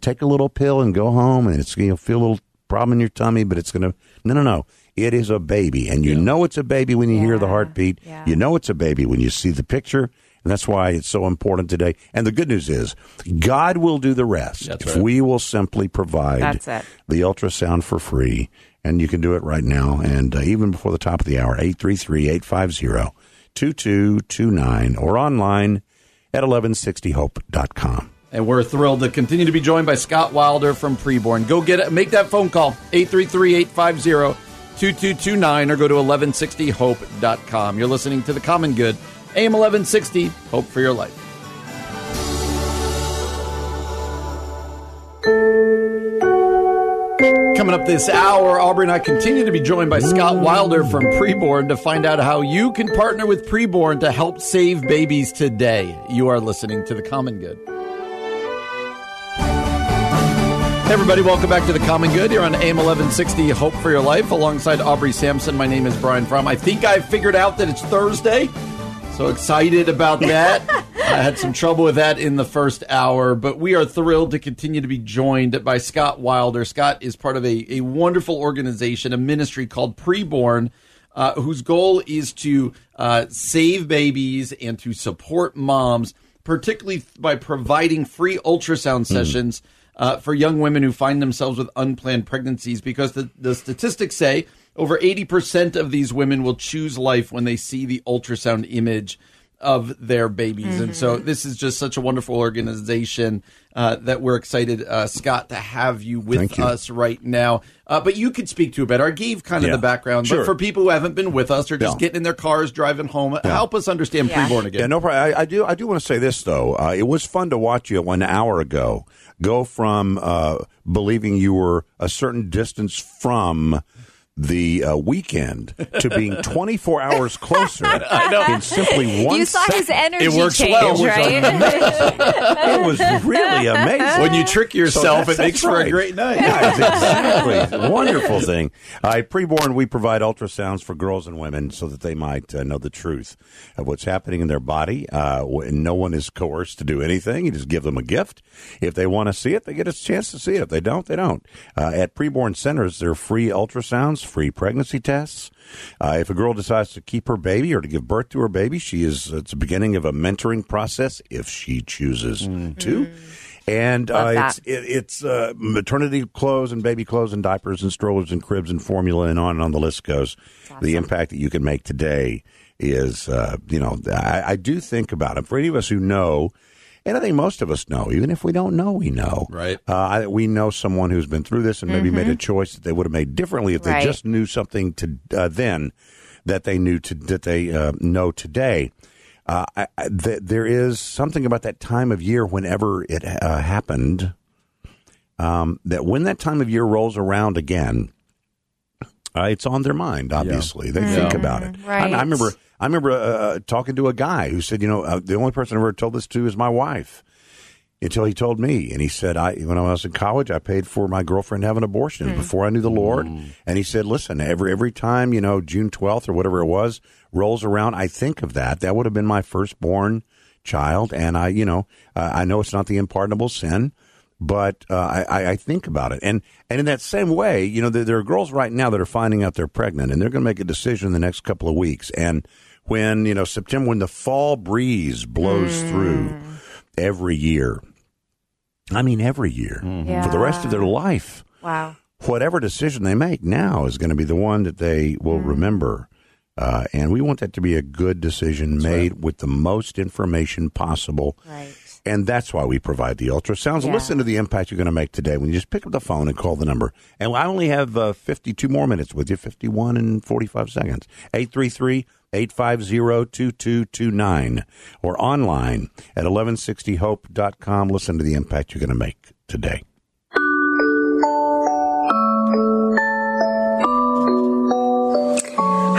take a little pill and go home, and it's going to feel a little problem in your tummy, but it's going to – no. It is a baby, and you know it's a baby when you hear the heartbeat. Yeah. You know it's a baby when you see the picture, and that's why it's so important today. And the good news is God will do the rest if we will simply provide the ultrasound for free, and you can do it right now, and even before the top of the hour, 833-850-2229, or online at 1160hope.com. And we're thrilled to continue to be joined by Scott Wilder from Pre-Born. Go get it. Make that phone call, 833-850-2229, or go to 1160hope.com. You're listening to The Common Good, AM 1160, Hope for Your Life. Coming up this hour, Aubrey and I continue to be joined by Scott Wilder from Pre-Born to find out how you can partner with Pre-Born to help save babies today. You are listening to The Common Good. Hey everybody, welcome back to The Common Good. You're on AM 1160, Hope for Your Life, alongside Aubrey Sampson. My name is Brian Fromm. I think I figured out that it's Thursday. So excited about that. I had some trouble with that in the first hour, but we are thrilled to continue to be joined by Scott Wilder. Scott is part of a wonderful organization, a ministry called Pre-Born. whose goal is to save babies and to support moms, particularly by providing free ultrasound sessions for young women who find themselves with unplanned pregnancies, because the statistics say over 80% of these women will choose life when they see the ultrasound image of their babies. Mm-hmm. And so this is just such a wonderful organization that we're excited, Scott, to have you with us right now. But you could speak to it better. I gave kind of the background. Sure. But for people who haven't been with us or just getting in their cars, driving home, help us understand Pre-Born again. Yeah, no problem. I do want to say this, though. It was fun to watch you 1 hour ago go from believing you were a certain distance from the weekend to being 24 hours closer in simply 1 second. You saw his energy change, right? It was really amazing. When you trick yourself, it makes for a great night. Yeah, exactly. Wonderful thing. Pre-Born, we provide ultrasounds for girls and women so that they might know the truth of what's happening in their body. No one is coerced to do anything. You just give them a gift. If they want to see it, they get a chance to see it. If they don't, they don't. At Pre-Born centers, there are free ultrasounds, free pregnancy tests. If a girl decides to keep her baby or to give birth to her baby, it's the beginning of a mentoring process if she chooses to. And it's maternity clothes and baby clothes and diapers and strollers and cribs and formula and on the list goes. Awesome. The impact that you can make today is, I do think about it. For any of us who know, and I think most of us know, even if we don't know, we know. Right. We know someone who's been through this and maybe made a choice that they would have made differently if they just knew something then that they knew know today. There is something about that time of year whenever it happened, that when that time of year rolls around again, it's on their mind, obviously. Yeah. They think about it. Right. I remember talking to a guy who said, the only person I ever told this to is my wife, until he told me. And he said, when I was in college, I paid for my girlfriend to have an abortion before I knew the Lord. And he said, listen, every time, June 12th or whatever it was rolls around, I think of that. That would have been my firstborn child. And I know it's not the unpardonable sin, but I think about it. And in that same way, there are girls right now that are finding out they're pregnant, and they're going to make a decision in the next couple of weeks. And when, September, when the fall breeze blows through every year, for the rest of their life, whatever decision they make now is going to be the one that they will remember. And we want that to be a good decision made with the most information possible. Right. And that's why we provide the ultrasounds. Yeah. Listen to the impact you're going to make today when you just pick up the phone and call the number. And I only have 52 more minutes with you, 51 and 45 seconds. 833-850-2229 or online at 1160hope.com. Listen to the impact you're going to make today.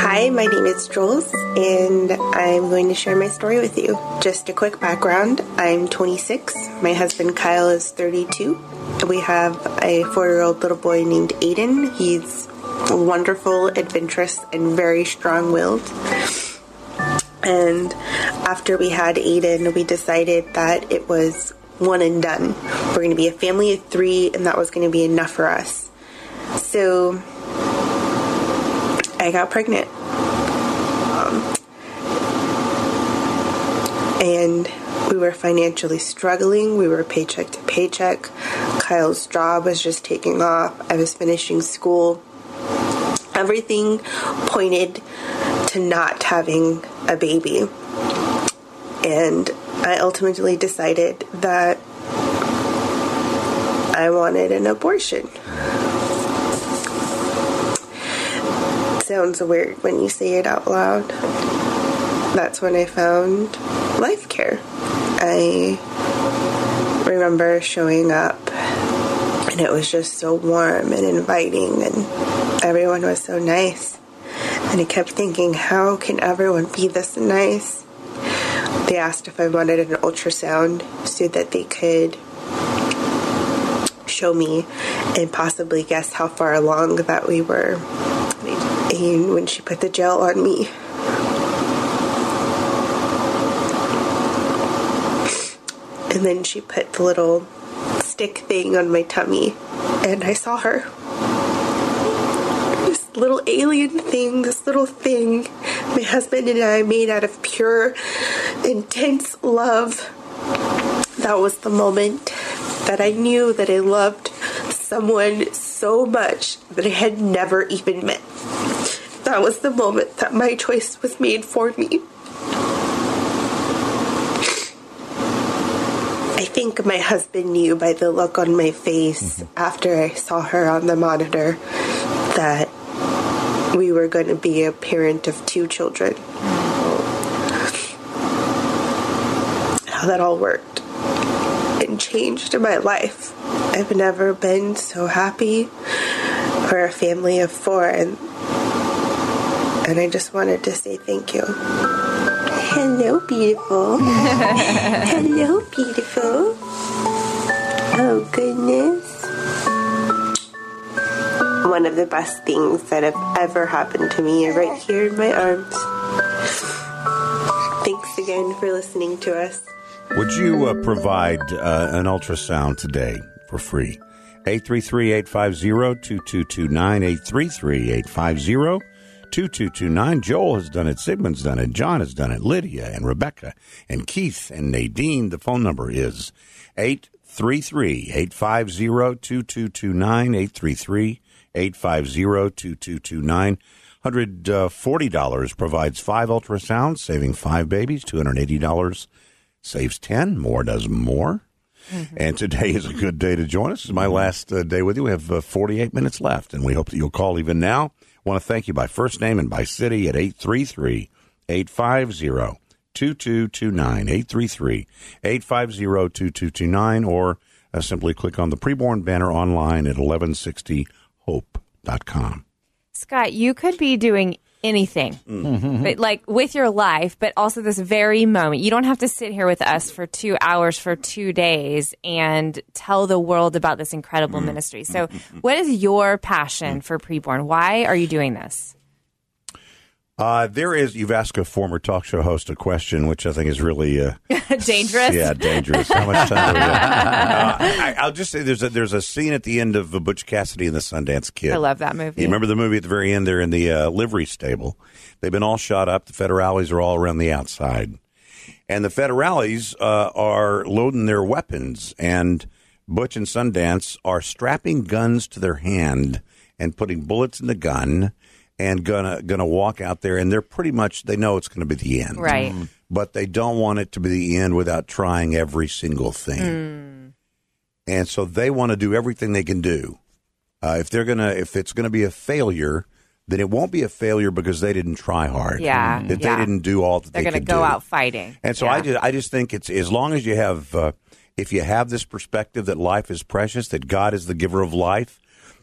Hi, my name is Jules, and I'm going to share my story with you. Just a quick background. I'm 26. My husband, Kyle, is 32. We have a 4-year-old little boy named Aiden. He's wonderful, adventurous, and very strong-willed. And after we had Aiden, we decided that it was one and done. We're going to be a family of 3, and that was going to be enough for us. So I got pregnant. And we were financially struggling. We were paycheck to paycheck. Kyle's job was just taking off. I was finishing school. Everything pointed to not having a baby. And I ultimately decided that I wanted an abortion. Sounds weird when you say it out loud. That's when I found Life Care. I remember showing up, and it was just so warm and inviting, and everyone was so nice. And I kept thinking, how can everyone be this nice? They asked if I wanted an ultrasound so that they could show me and possibly guess how far along that we were. And when she put the gel on me, and then she put the little stick thing on my tummy, and I saw her. It was little alien thing, this little thing my husband and I made out of pure, intense love. That was the moment that I knew that I loved someone so much that I had never even met. That was the moment that my choice was made for me. I think my husband knew by the look on my face after I saw her on the monitor that we were going to be a parent of 2 children. How that all worked and changed my life. I've never been so happy for a family of 4, and I just wanted to say thank you. Hello, beautiful. Hello, beautiful. Oh, goodness. One of the best things that have ever happened to me is right here in my arms. Thanks again for listening to us. Would you provide an ultrasound today for free? 833-850-2229, 833-850-2229. Joel has done it, Sigmund's done it, John has done it, Lydia and Rebecca and Keith and Nadine. The phone number is 833-850-2229, 833-850-2229. $140 provides 5 ultrasounds, saving 5 babies. $280 saves 10. More does more. Mm-hmm. And today is a good day to join us. This is my last day with you. We have 48 minutes left, and we hope that you'll call even now. Want to thank you by first name and by city at 833-850-2229, 833-850-2229, or simply click on the Pre-Born banner online at 1160hope.com. Scott, you could be doing anything, but like with your life, but also this very moment. You don't have to sit here with us for 2 hours for 2 days and tell the world about this incredible ministry. So what is your passion for Pre-Born? Why are you doing this? You've asked a former talk show host a question, which I think is really... dangerous? Yeah, dangerous. How much time do we have? I'll just say there's a scene at the end of Butch Cassidy and the Sundance Kid. I love that movie. You remember the movie at the very end? They're in the livery stable. They've been all shot up. The federales are all around the outside. And the federales are loading their weapons. And Butch and Sundance are strapping guns to their hand and putting bullets in the gun. And gonna walk out there, and they're pretty much, they know it's gonna be the end, right? But they don't want it to be the end without trying every single thing, and so they want to do everything they can do. If it's gonna be a failure, then it won't be a failure because they didn't try hard. Yeah, that they didn't do all that they could do. They're gonna go out fighting, and so I just think it's, as long as you have, if you have this perspective that life is precious, that God is the giver of life.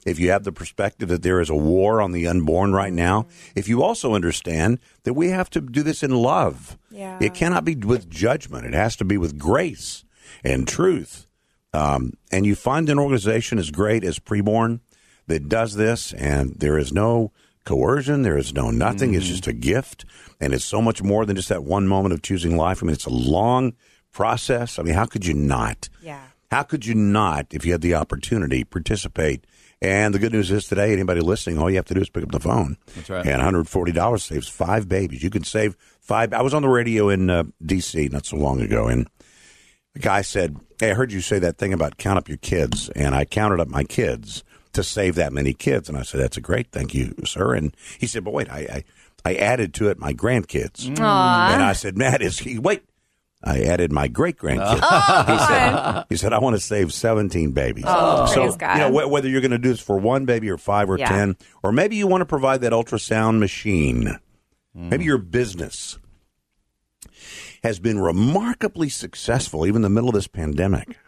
If you have the perspective that there is a war on the unborn right now, if you also understand that we have to do this in love, it cannot be with judgment. It has to be with grace and truth. And you find an organization as great as Pre-Born that does this, and there is no coercion, there is no nothing. It's just a gift, and it's so much more than just that one moment of choosing life. I mean, it's a long process. I mean, how could you not? Yeah. How could you not, if you had the opportunity, participate? And the good news is today, anybody listening, all you have to do is pick up the phone. That's right. And $140 saves 5 babies. You can save 5. I was on the radio in D.C. not so long ago, and the guy said, hey, I heard you say that thing about count up your kids. And I counted up my kids to save that many kids. And I said, that's a great, thank you, sir. And he said, but wait, I added to it my grandkids. Aww. And I said, Matt, wait. I added my great-grandkids. He said, I want to save 17 babies. Oh, so, praise God. Whether you're going to do this for 1 baby or 5 or 10, or maybe you want to provide that ultrasound machine. Maybe your business has been remarkably successful, even in the middle of this pandemic.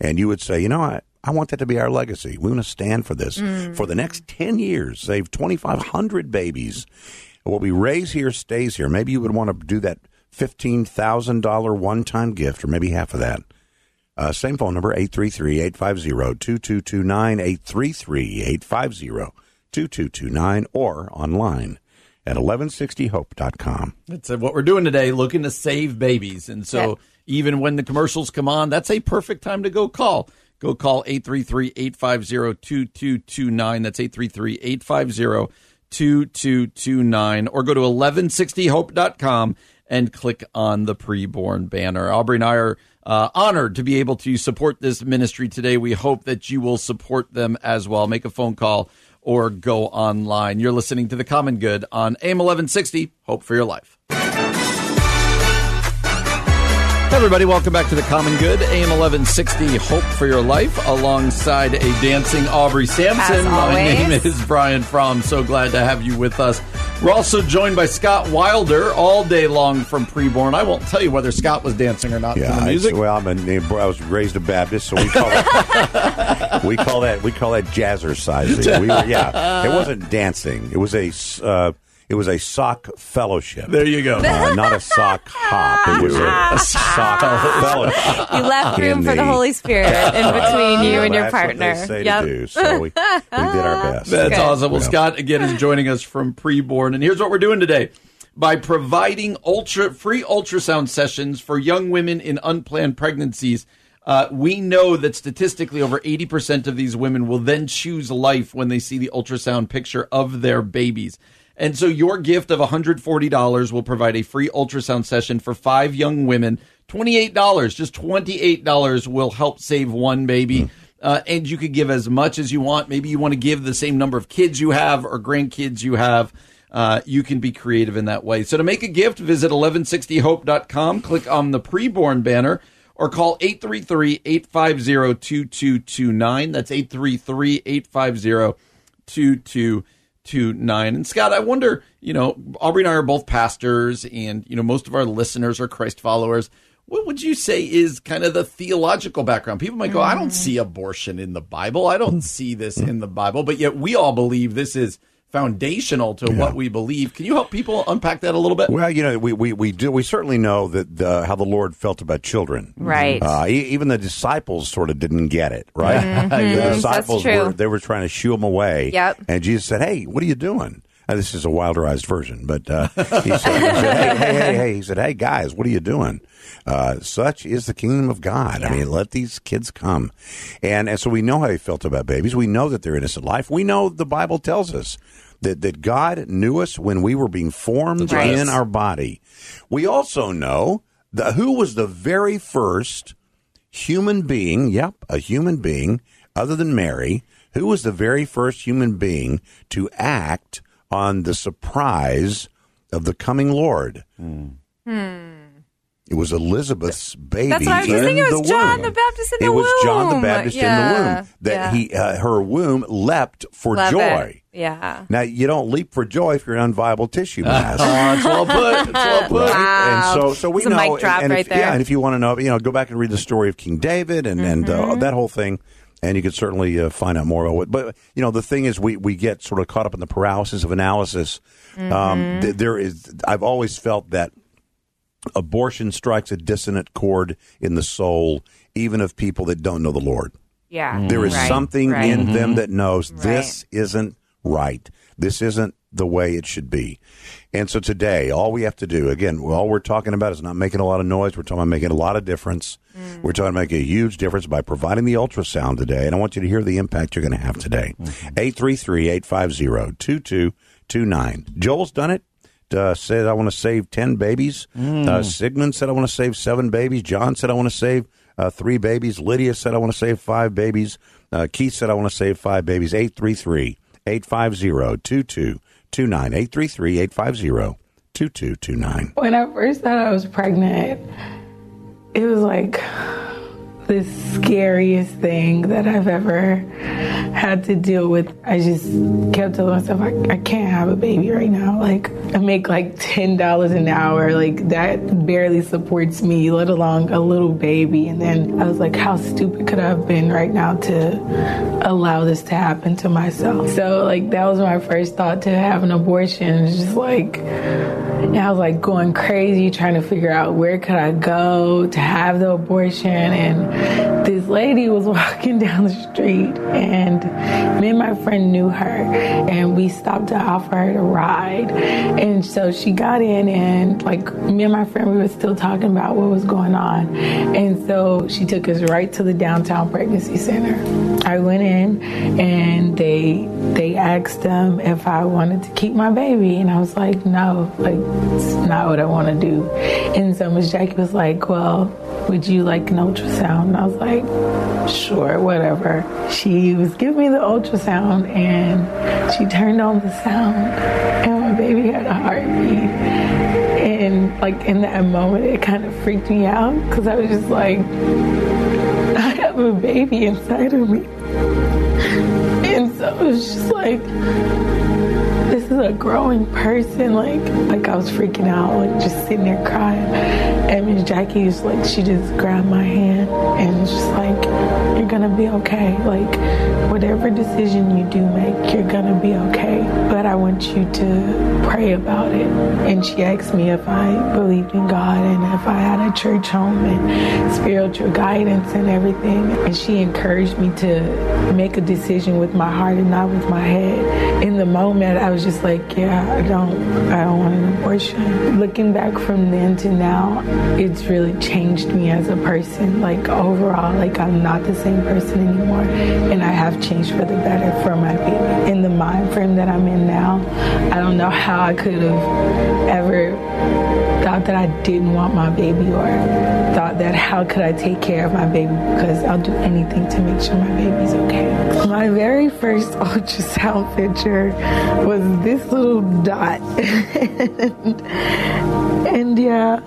And you would say, I want that to be our legacy. We want to stand for this. For the next 10 years, save 2,500 babies. What we raise here stays here. Maybe you would want to do that $15,000 one-time gift, or maybe half of that. Same phone number, 833-850-2229, 833-850-2229, or online at 1160hope.com. That's what we're doing today, looking to save babies. And so even when the commercials come on, that's a perfect time to go call. Go call 833-850-2229. That's 833-850-2229. Or go to 1160hope.com and click on the Pre-Born banner. Aubrey and I are honored to be able to support this ministry today. We hope that you will support them as well. Make a phone call or go online. You're listening to The Common Good on AM 1160. Hope for your life. Hey everybody, welcome back to The Common Good, AM 1160, Hope for Your Life, alongside a dancing Aubrey Sampson. My name is Brian Fromm. So glad to have you with us. We're also joined by Scott Wilder all day long from Pre-Born. I won't tell you whether Scott was dancing or not to the music. I was raised a Baptist, so we call it, we call that jazzercising. It wasn't dancing. It was a sock fellowship. There you go. Not a sock hop. It was a sock fellowship. You left room for the Holy Spirit in between you and your partner. That's what they say to do, so we did our best. That's good. Awesome. Well, Scott, again, is joining us from Pre-Born, and here's what we're doing today. By providing free ultrasound sessions for young women in unplanned pregnancies, we know that statistically over 80% of these women will then choose life when they see the ultrasound picture of their babies. And so your gift of $140 will provide a free ultrasound session for 5 young women. $28, just $28 will help save one baby. And you could give as much as you want. Maybe you want to give the same number of kids you have or grandkids you have. You can be creative in that way. So to make a gift, visit 1160hope.com, click on the Pre-Born banner, or call 833-850-2229. That's 833-850-2229. And Scott, I wonder, Aubrey and I are both pastors, and most of our listeners are Christ followers. What would you say is kind of the theological background? People might go, I don't see abortion in the Bible. I don't see this in the Bible, but yet we all believe this is foundational to what we believe. Can you help people unpack that a little bit? Well, we do. We certainly know that how the Lord felt about children. Right. Even the disciples sort of didn't get it, right? The disciples, they were trying to shoo them away. Yep. And Jesus said, hey, what are you doing? This is a Wilderized version, but he said, hey. He said, hey, guys, what are you doing? Such is the kingdom of God. Yeah. I mean, let these kids come. And so we know how he felt about babies. We know that they're innocent life. We know the Bible tells us that God knew us when we were being formed in our body. We also know who was the very first human being, a human being, other than Mary, who was the very first human being to act on the surprise of the coming Lord. It was Elizabeth's baby. That's what I was thinking. It was John the Baptist in the womb. It was John the Baptist in the womb. That her womb leapt for joy. Yeah. Now, you don't leap for joy if you're an unviable tissue mass. It's well put. Wow. And so we know. It's a mic drop right there. Yeah, and if you want to know, go back and read the story of King David and that whole thing. And you could certainly find out more about it. But, the thing is we get sort of caught up in the paralysis of analysis. I've always felt that abortion strikes a dissonant chord in the soul, even of people that don't know the Lord. Yeah. There is something in them that knows this isn't right. This isn't the way it should be. And so today, all we have to do, again, all we're talking about is not making a lot of noise. We're talking about making a lot of difference. We're talking about making a huge difference by providing the ultrasound today. And I want you to hear the impact you're going to have today. 833-850-2229. Joel's done it. Said, I want to save 10 babies. Sigmund said, I want to save 7 babies. John said, I want to save 3 babies. Lydia said, I want to save 5 babies. Keith said, I want to save 5 babies. 833-850-2229. 833-850-2229. When I first thought I was pregnant, it was like the scariest thing that I've ever had to deal with. I just kept telling myself, I can't have a baby right now. Like, I make like $10 an hour. Like, that barely supports me, let alone a little baby. And then I was like, how stupid could I have been right now to allow this to happen to myself? So, like, that was my first thought to have an abortion. It's just like, I was like going crazy, trying to figure out where could I go to have the abortion. And this lady was walking down the street, and friend. Me and my friend knew her, and we stopped to offer her a ride. And so she got in, and like me and my friend, we were still talking about what was going on. And so she took us right to the downtown pregnancy center. I went in, and they asked them if I wanted to keep my baby, and I was like, no, like it's not what I want to do. And so Miss Jackie was like, well, would you like an ultrasound? And I was like, sure, whatever. She was giving me the ultrasound, and she turned on the sound, and my baby had a heartbeat. And like in that moment, it kind of freaked me out, because I was just like, I have a baby inside of me. And so it was just like, this is a growing person. Like I was freaking out, like just sitting there crying. And Miss Jackie was like, she just grabbed my hand and was just like, you're gonna be okay. Like, whatever decision you do make, you're gonna be okay. But I want you to pray about it. And she asked me if I believed in God and if I had a church home and spiritual guidance and everything. And she encouraged me to make a decision with my heart and not with my head. In the moment, I was just like, yeah, I don't want an abortion. Looking back from then to now, it's really changed me as a person. Like overall, like I'm not the same person anymore, and I have changed for the better for my baby. In the mind frame that I'm in now, I don't know how I could have ever thought that I didn't want my baby, or thought that how could I take care of my baby, because I'll do anything to make sure my baby's okay. My very first ultrasound picture was this little dot. and yeah,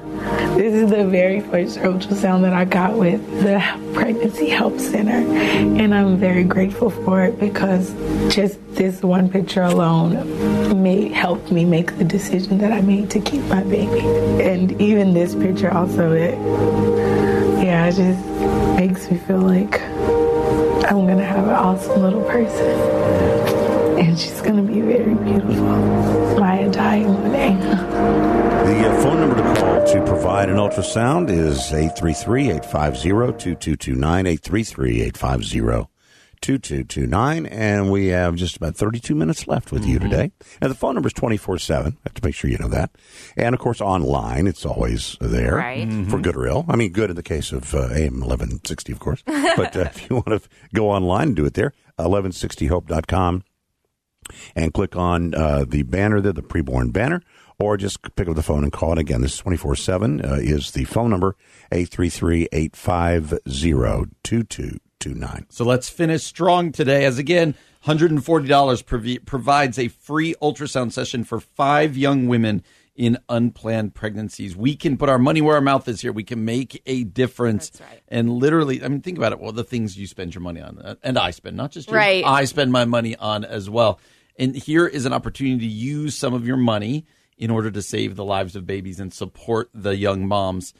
this is the very first ultrasound that I got with the Pregnancy Help Center, and I'm very grateful for it, because just this one picture alone helped me make the decision that I made to keep my baby. And even this picture also, it just makes me feel like I'm gonna have an awesome little person. And she's going to be very beautiful. Maya Daya Monae. The phone number to call to provide an ultrasound is 833-850-2229, 833-850-2229. And we have just about 32 minutes left with you today. And the phone number is 24/7. I have to make sure you know that. And, of course, online, it's always there, right? For good or ill. I mean, good in the case of AM 1160, of course. But if you want to go online and do it there, 1160hope.com. And click on the banner there, the Pre-Born banner, or just pick up the phone and call it. Again, this is 24/7 is the phone number, 833-850-2229. So let's finish strong today, as again, $140 provides a free ultrasound session for 5 young women in unplanned pregnancies. We can put our money where our mouth is here. We can make a difference. That's right. And literally, I mean, think about it. Well, the things you spend your money on, and I spend, not just you, right. I spend my money on as well. And here is an opportunity to use some of your money in order to save the lives of babies and support the young moms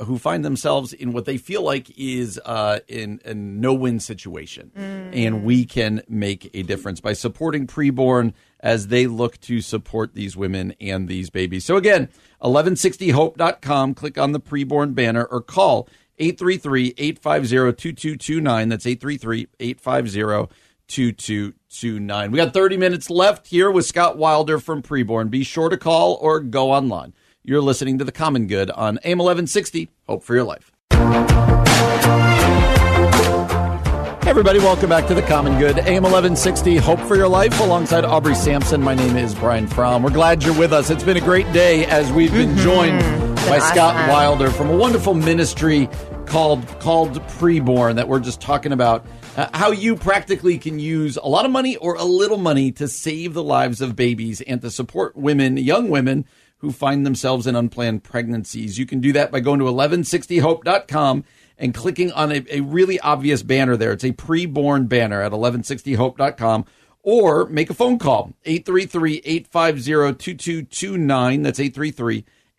who find themselves in what they feel like is in a no-win situation. And we can make a difference by supporting Pre-Born as they look to support these women and these babies. So again, 1160hope.com, click on the Pre-Born banner, or call 833-850-2229. That's 833-850-2229. We got 30 minutes left here with Scott Wilder from Pre-Born. Be sure to call or go online. You're listening to The Common Good on AM 1160. Hope for your life. Hey everybody, welcome back to The Common Good. AM 1160, Hope for Your Life, alongside Aubrey Sampson. My name is Brian Fromm. We're glad you're with us. It's been a great day as we've been joined by Scott Wilder from a wonderful ministry called Pre-Born that we're just talking about. How you practically can use a lot of money or a little money to save the lives of babies and to support women, young women, who find themselves in unplanned pregnancies. You can do that by going to 1160hope.com and clicking on a really obvious banner there. It's a Pre-Born banner at 1160hope.com, or make a phone call, 833-850-2229. That's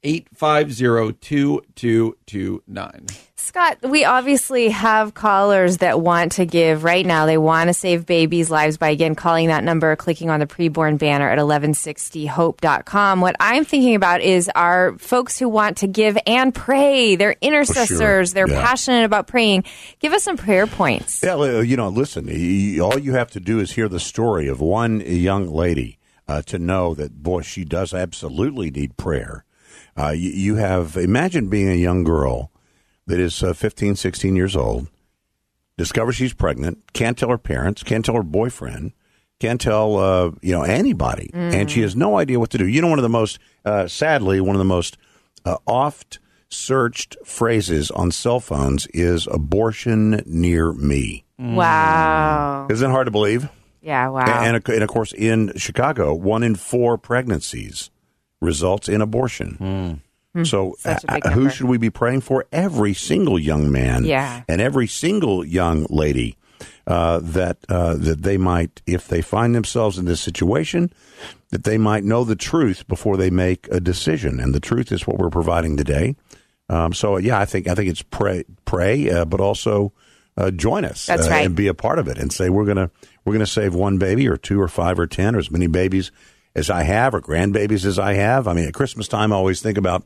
850-2229. Scott, we obviously have callers that want to give right now. They want to save babies' lives by, again, calling that number, clicking on the Pre-Born banner at 1160hope.com. What I'm thinking about is our folks who want to give and pray. They're intercessors. Sure. They're passionate about praying. Give us some prayer points. Yeah, you know, listen, all you have to do is hear the story of one young lady to know that, boy, she does absolutely need prayer. You have, imagine being a young girl that is 15, 16 years old, discovers she's pregnant, can't tell her parents, can't tell her boyfriend, can't tell, anybody. Mm. And she has no idea what to do. You know, one of the most oft searched phrases on cell phones is abortion near me. Wow. Isn't it hard to believe? Yeah, wow. And of course, in Chicago, 1 in 4 pregnancies results in abortion. Mm. So who should we be praying for? Every single young man and every single young lady that they might, if they find themselves in this situation, that they might know the truth before they make a decision. And the truth is what we're providing today. I think it's pray, but also join us. That's right. And be a part of it and say we're gonna save one baby or two or five or 10 or as many babies as I have, or grandbabies as I have. I mean, at Christmas time, I always think about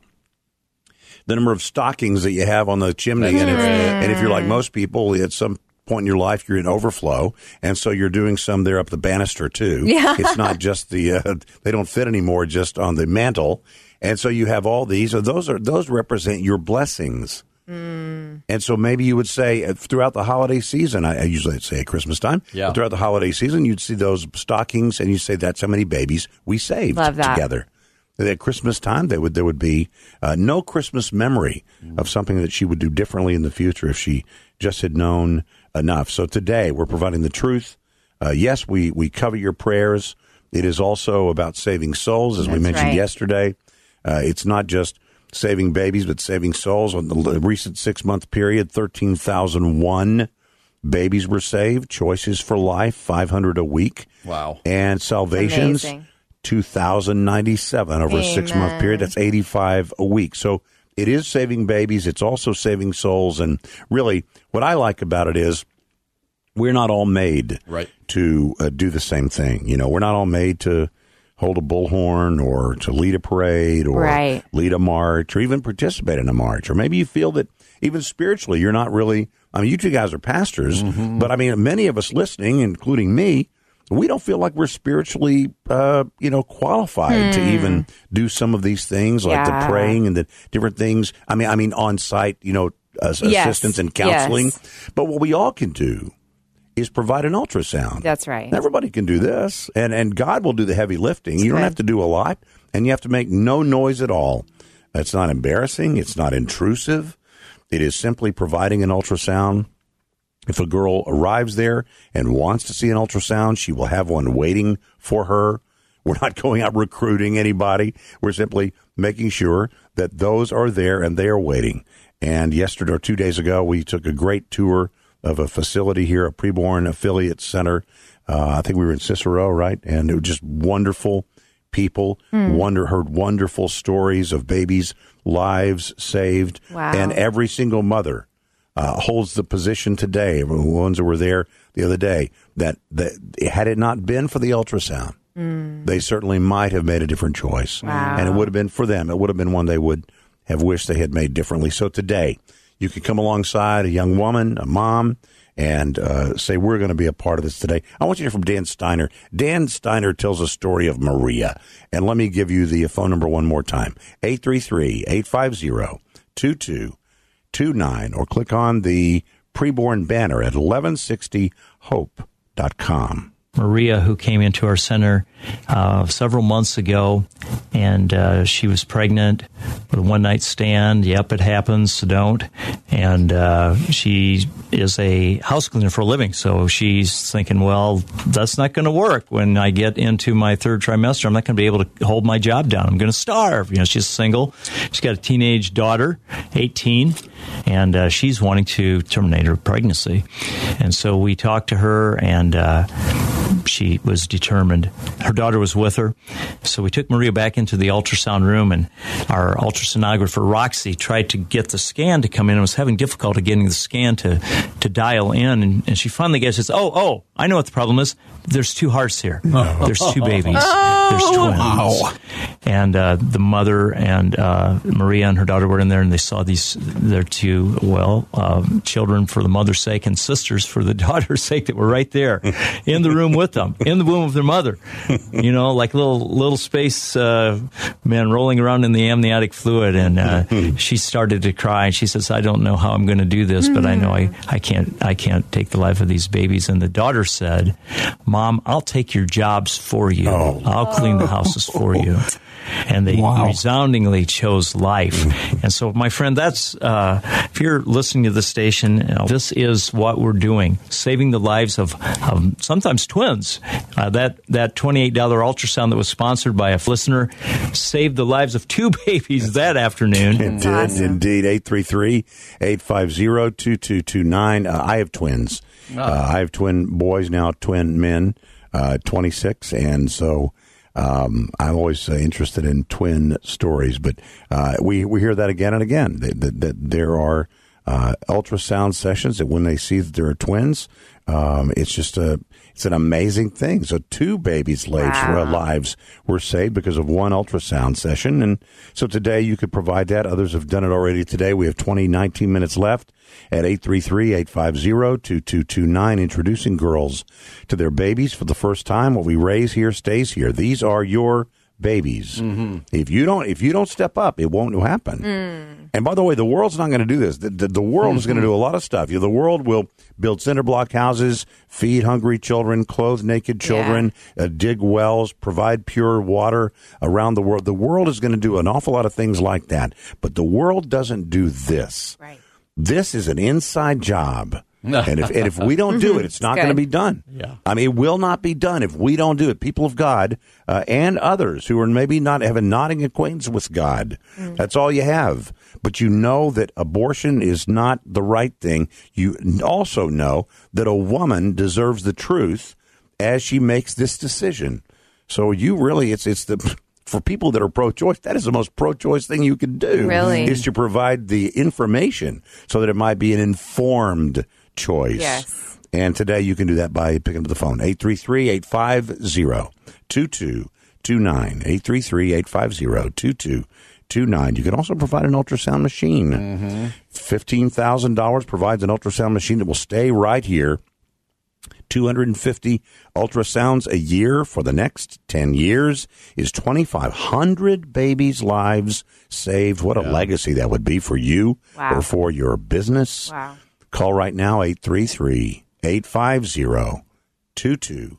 the number of stockings that you have on the chimney. Mm. And if you're like most people, at some point in your life, you're in overflow. And so you're doing some there up the banister, too. Yeah. It's not just they don't fit anymore just on the mantle. And so you have all these. Those represent your blessings. Mm. And so maybe you would say throughout the holiday season, I usually say at Christmas time, but throughout the holiday season, you'd see those stockings and you say, that's how many babies we saved together. And at Christmas time, there would be no Christmas memory of something that she would do differently in the future if she just had known enough. So today we're providing the truth. Yes, we cover your prayers. It is also about saving souls, as we mentioned yesterday. It's not just saving babies, but saving souls. On the recent 6-month period, 13,001 babies were saved. Choices for life, 500 a week. Wow. And salvations, 2,097 over a 6-month period. That's 85 a week. So it is saving babies. It's also saving souls. And really, what I like about it is we're not all made to do the same thing. You know, we're not all made to hold a bullhorn or to lead a parade or lead a march or even participate in a march. Or maybe you feel that even spiritually you're not really, I mean, you two guys are pastors, but I mean, many of us listening, including me, we don't feel like we're spiritually, qualified to even do some of these things like the praying and the different things. I mean, on site, assistance and counseling. Yes. But what we all can do is provide an ultrasound. That's right. Everybody can do this, and God will do the heavy lifting. You don't have to do a lot, and you have to make no noise at all. It's not embarrassing. It's not intrusive. It is simply providing an ultrasound. If a girl arrives there and wants to see an ultrasound, she will have one waiting for her. We're not going out recruiting anybody. We're simply making sure that those are there and they are waiting. And yesterday or 2 days ago, we took a great tour of a facility here, a Pre-Born affiliate center. I think we were in Cicero, right? And it was just wonderful people, heard wonderful stories of babies' lives saved. Wow. And every single mother holds the position today, the ones that were there the other day, that had it not been for the ultrasound, they certainly might have made a different choice. Wow. And it would have been for them. It would have been one they would have wished they had made differently. So today, you can come alongside a young woman, a mom, and say, we're going to be a part of this today. I want you to hear from Dan Steiner. Dan Steiner tells a story of Maria. And let me give you the phone number one more time, 833-850-2229, or click on the Pre-Born banner at 1160hope.com. Maria, who came into our center several months ago, and she was pregnant with a one-night stand. Yep, it happens, don't. And she is a house cleaner for a living, so she's thinking, well, that's not going to work. When I get into my third trimester, I'm not going to be able to hold my job down. I'm going to starve. You know, she's single. She's got a teenage daughter, 18, and she's wanting to terminate her pregnancy. And so we talked to her, and she was determined. Her daughter was with her. So we took Maria back into the ultrasound room, and our ultrasonographer, Roxy, tried to get the scan to come in and was having difficulty getting the scan to dial in. And she finally says, oh, I know what the problem is. There's two hearts here. Oh. There's two babies. Oh. There's twins. Wow. And the mother and Maria and her daughter were in there, and they saw their two, children for the mother's sake and sisters for the daughter's sake that were right there in the room with them, in the womb of their mother. You know, like little space men rolling around in the amniotic fluid. And she started to cry, and she says, I don't know how I'm going to do this, but I know I can't take the life of these babies. And the daughter said, Mom, I'll take your jobs for you. Oh. I'll clean the houses for you. And they resoundingly chose life. And so, my friend, that's if you're listening to the station, this is what we're doing, saving the lives of sometimes twins. That $28 ultrasound that was sponsored by a listener saved the lives of two babies that afternoon. It did, awesome. Indeed. 833-850-2229. I have twins. Oh. I have twin boys now, twin men, 26, and so... I'm always interested in twin stories, but we hear that again and again, that there are ultrasound sessions that when they see that there are twins, it's just it's an amazing thing. So two babies' lives were saved because of one ultrasound session. And so today you could provide that. Others have done it already today. We have 19 minutes left at 833-850-2229, introducing girls to their babies for the first time. What we raise here stays here. These are your babies. Mm-hmm. If you don't step up, it won't happen. Mm. And by the way, the world's not going to do this. The world is going to do a lot of stuff. The world will build cinder block houses, feed hungry children, clothe naked children, dig wells, provide pure water around the world. The world is going to do an awful lot of things like that. But the world doesn't do this. Right. This is an inside job. And if we don't do it, it's not going to be done. Yeah. I mean, it will not be done if we don't do it. People of God and others who are maybe not have a nodding acquaintance with God. Mm. That's all you have. But you know that abortion is not the right thing. You also know that a woman deserves the truth as she makes this decision. So you really, for people that are pro-choice, that is the most pro-choice thing you can do, really, is to provide the information so that it might be an informed choice. Yes. And today you can do that by picking up the phone, 833-850-2229, 833-850-2229. You can also provide an ultrasound machine. Mm-hmm. $15,000 provides an ultrasound machine that will stay right here. 250 ultrasounds a year for the next 10 years is 2,500 babies' lives saved. What a legacy that would be for you or for your business. Wow. Call right now, 833-850-2229,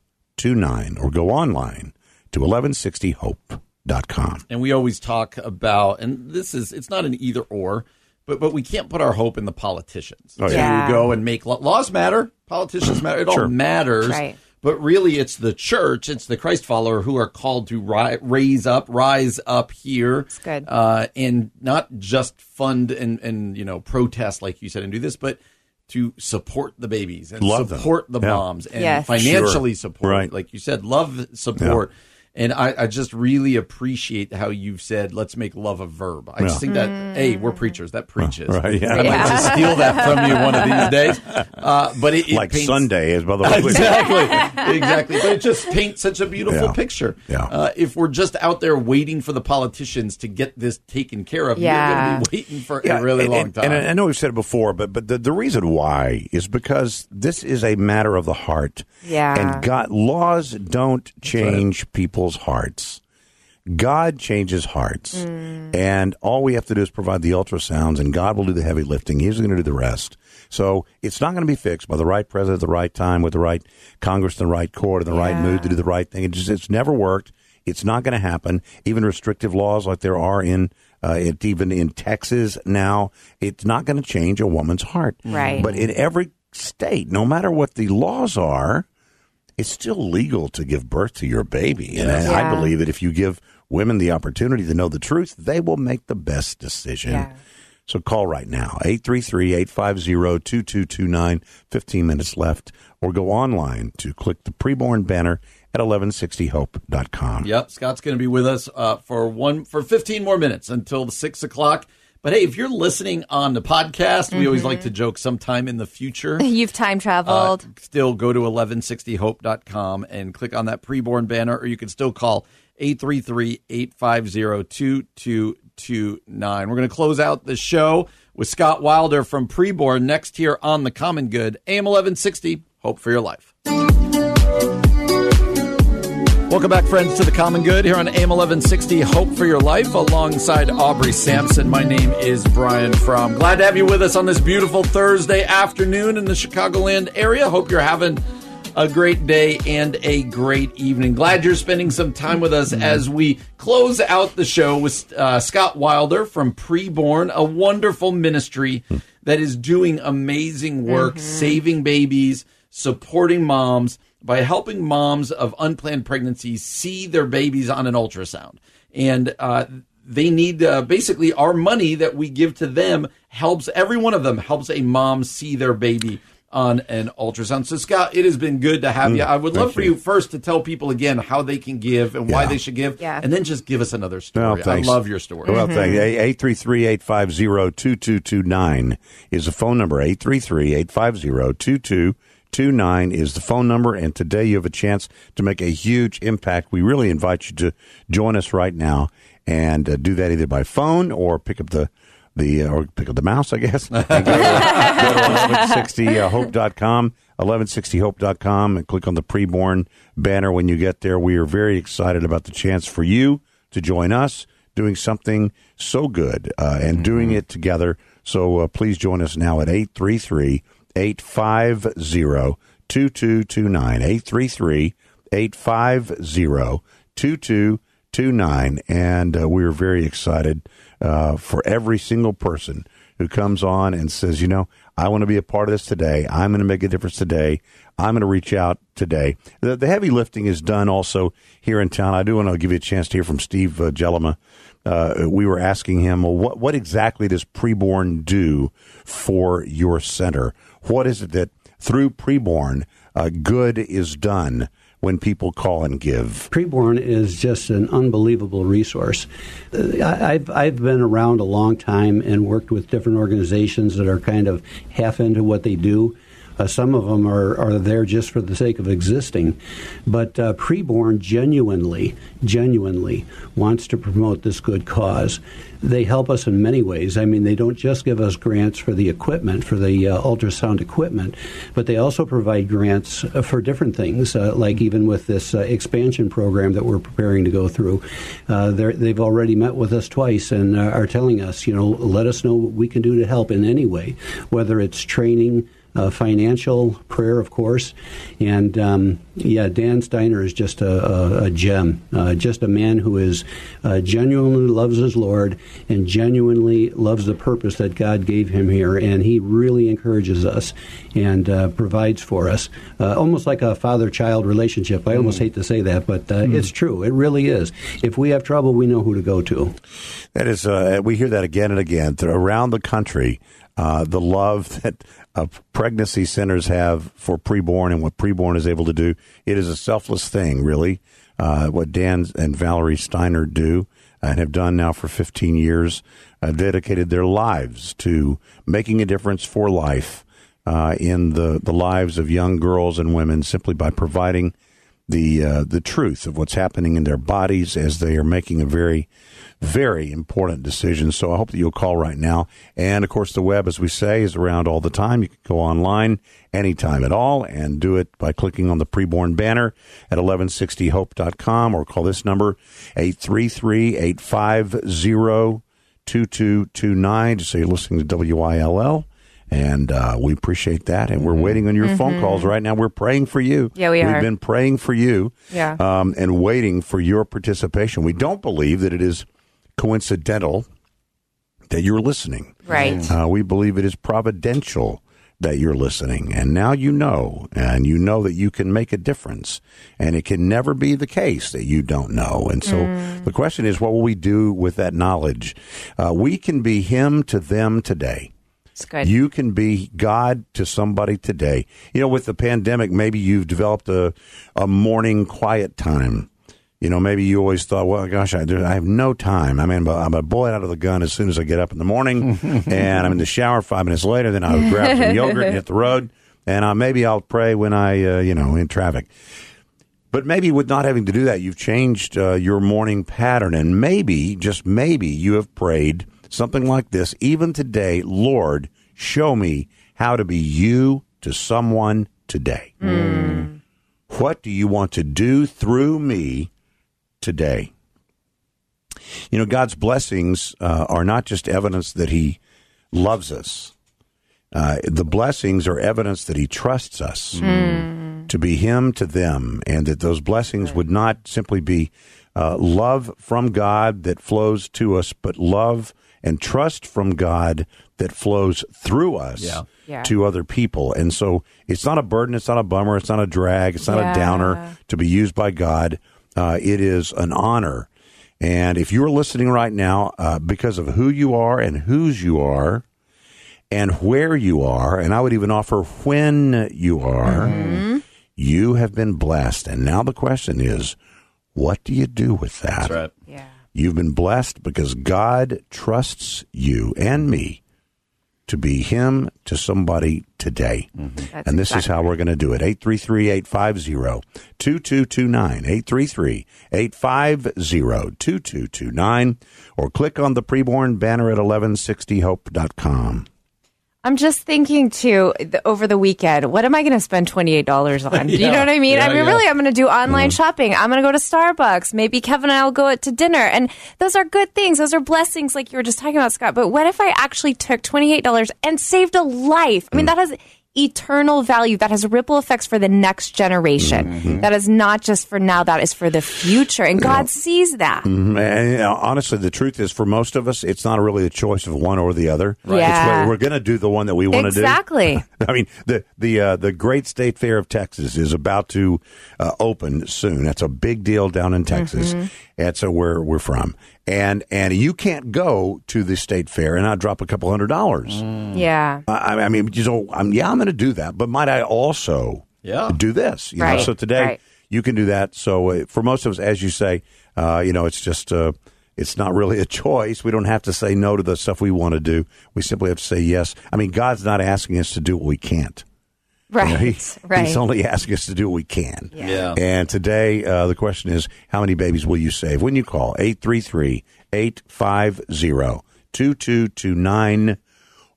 or go online to 1160hope.com. And we always talk about, and it's not an either or, But we can't put our hope in the politicians. Oh, yeah. To go and make laws matter, politicians matter, it all matters. Right. But really, it's the church, it's the Christ follower who are called to rise up here. That's good. And not just fund and protest, like you said, and do this, but to support the babies and love support them. The moms and financially support. Right. Like you said, love, support. Yeah. And I just really appreciate how you've said, let's make love a verb. I just think that, hey, we're preachers. That preaches. Right, yeah. I'd like to steal that from you one of these days. But it like paints, Sunday is, by the way. Exactly. But it just paints such a beautiful picture. Yeah. If we're just out there waiting for the politicians to get this taken care of, you're going to be waiting for a really long time. And I know we've said it before, but the reason why is because this is a matter of the heart. Yeah. And God, laws don't change people. Hearts. God changes hearts. Mm. And all we have to do is provide the ultrasounds, and God will do the heavy lifting. He's going to do the rest. So it's not going to be fixed by the right president at the right time, with the right Congress, in the right court, in the right mood to do the right thing. It's never worked. It's not going to happen. Even restrictive laws like there are even in Texas now, it's not going to change a woman's heart. Right. But in every state, no matter what the laws are, it's still legal to give birth to your baby. And I believe that if you give women the opportunity to know the truth, they will make the best decision. Yeah. So call right now, 833-850-2229, 15 minutes left, or go online to click the Pre-Born banner at 1160hope.com. Yep, Scott's going to be with us for 15 more minutes until 6 o'clock. But, hey, if you're listening on the podcast, we always like to joke sometime in the future. You've time traveled. Still go to 1160hope.com and click on that Pre-Born banner, or you can still call 833-850-2229. We're going to close out the show with Scott Wilder from Pre-Born next here on The Common Good. AM 1160, Hope for Your Life. Welcome back, friends, to The Common Good here on AM 1160, Hope for Your Life, alongside Aubrey Sampson. My name is Brian Fromm. Glad to have you with us on this beautiful Thursday afternoon in the Chicagoland area. Hope you're having a great day and a great evening. Glad you're spending some time with us as we close out the show with Scott Wilder from Pre-Born, a wonderful ministry that is doing amazing work, saving babies, supporting moms, by helping moms of unplanned pregnancies see their babies on an ultrasound. And they need, basically, our money that we give to them helps, every one of them helps a mom see their baby on an ultrasound. So, Scott, it has been good to have you. I would love for you first to tell people again how they can give and why they should give, and then just give us another story. I love your story. Well, thank you. 833-850-2229 is the phone number, 833-850-2229. 29 is the phone number, and today you have a chance to make a huge impact. We really invite you to join us right now and do that either by phone or pick up the mouse, I guess. Go to 1160hope.com, 1160hope.com, and click on the Pre-Born banner when you get there. We are very excited about the chance for you to join us doing something so good and doing it together. So please join us now at 833 850-2229, 833-850-2229, and we're very excited for every single person who comes on and says, you know, I want to be a part of this today. I'm going to make a difference today. I'm going to reach out today. The heavy lifting is done also here in town. I do want to give you a chance to hear from Steve Jellema. We were asking him, well, what exactly does Pre-Born do for your center? What is it that through Pre-Born, good is done when people call and give? Pre-Born is just an unbelievable resource. I've been around a long time and worked with different organizations that are kind of half into what they do. Some of them are there just for the sake of existing. But Pre-Born genuinely wants to promote this good cause. They help us in many ways. I mean, they don't just give us grants for the equipment, for the ultrasound equipment, but they also provide grants for different things, like even with this expansion program that we're preparing to go through. They've already met with us twice and are telling us, you know, let us know what we can do to help in any way, whether it's training, financial, prayer, of course. And, Dan Steiner is just a gem, just a man who is genuinely loves his Lord and genuinely loves the purpose that God gave him here. And he really encourages us and provides for us, almost like a father-child relationship. I almost hate to say that, but it's true. It really is. If we have trouble, we know who to go to. That is, we hear that again and again around the country. The love that pregnancy centers have for Pre-Born and what Pre-Born is able to do. It is a selfless thing, really, what Dan and Valerie Steiner do and have done now for 15 years, dedicated their lives to making a difference for life in the lives of young girls and women simply by providing the truth of what's happening in their bodies as they are making a very, very important decision. So I hope that you'll call right now. And, of course, the web, as we say, is around all the time. You can go online anytime at all and do it by clicking on the Pre-Born banner at 1160hope.com or call this number, 833-850-2229. Just say you're listening to WILL. And we appreciate that. And we're waiting on your phone calls right now. We're praying for you. Yeah, We've been praying for you and waiting for your participation. We don't believe that it is coincidental that you're listening. Right. We believe it is providential that you're listening. And now you know that you can make a difference. And it can never be the case that you don't know. And so the question is, what will we do with that knowledge? We can be him to them today. It's good. You can be God to somebody today. You know, with the pandemic, maybe you've developed a morning quiet time. You know, maybe you always thought, well, gosh, I have no time. I mean, I'm a bullet out of the gun as soon as I get up in the morning, and I'm in the shower 5 minutes later. Then I'll grab some yogurt and hit the road, and maybe I'll pray when I in traffic. But maybe with not having to do that, you've changed your morning pattern, and maybe, just maybe, you have prayed something like this, even today, Lord, show me how to be you to someone today. Mm. What do you want to do through me today? You know, God's blessings are not just evidence that he loves us. The blessings are evidence that he trusts us to be him to them, and that those blessings would not simply be love from God that flows to us, but love and trust from God that flows through us to other people. And so it's not a burden, it's not a bummer, it's not a drag, it's not a downer to be used by God. It is an honor. And if you're listening right now, because of who you are and whose you are and where you are, and I would even offer when you are, you have been blessed. And now the question is, what do you do with that? That's right. Yeah. You've been blessed because God trusts you and me to be him to somebody today. And this is how we're going to do it. 833-850-2229, 833-850-2229, or click on the Pre-Born banner at 1160hope.com. I'm just thinking, too, over the weekend, what am I going to spend $28 on? Do you know what I mean? Yeah, I mean, really, I'm going to do online shopping. I'm going to go to Starbucks. Maybe Kevin and I will go out to dinner. And those are good things. Those are blessings like you were just talking about, Scott. But what if I actually took $28 and saved a life? I mean, that has eternal value. That has ripple effects for the next generation. That is not just for now. That is for the future. And God sees that. And, you know, honestly, the truth is, for most of us, it's not really a choice of one or the other. Right. Yeah. It's where we're going to do the one that we want to do. Exactly. I mean, the Great State Fair of Texas is about to open soon. That's a big deal down in Texas. That's where we're from. And you can't go to the state fair and not drop a couple $100. Yeah. I mean, you know, I'm going to do that, but might I also do this? You know? So today you can do that. So for most of us, as you say, you know, it's just it's not really a choice. We don't have to say no to the stuff we want to do. We simply have to say yes. I mean, God's not asking us to do what we can't. Right, you know, he's only asking us to do what we can. Yeah. And today, the question is, how many babies will you save? When you call 833-850-2229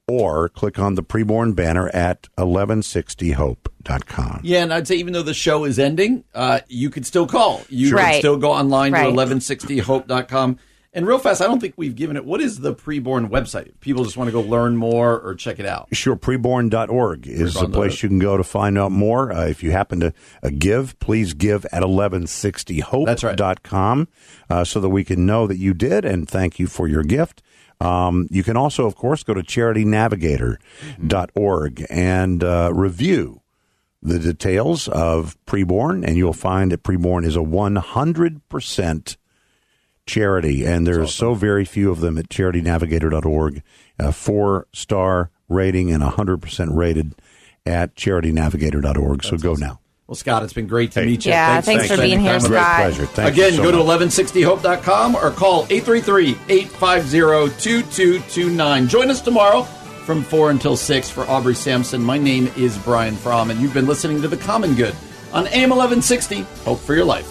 or click on the Pre-Born banner at 1160hope.com. Yeah, and I'd say even though the show is ending, you could still call. You can still go online to 1160hope.com. And real fast, I don't think we've given it. What is the Pre-Born website? If people just want to go learn more or check it out. Sure. Preborn.org is the place you can go to find out more. If you happen to give, please give at 1160hope.com so that we can know that you did, and thank you for your gift. You can also, of course, go to charitynavigator.org and review the details of Pre-Born, and you'll find that Pre-Born is a 100% charity, and there's so very few of them at charitynavigator.org. 4-star rating and 100% rated at charitynavigator.org. That's so go now. Well, Scott, it's been great to meet you. Yeah, thanks for being here, Scott. Great pleasure. Thank Again, go to 1160hope.com or call 833-850-2229. Join us tomorrow from 4 until 6 for Aubrey Sampson. My name is Brian Fromm, and you've been listening to The Common Good on AM 1160. Hope for your life.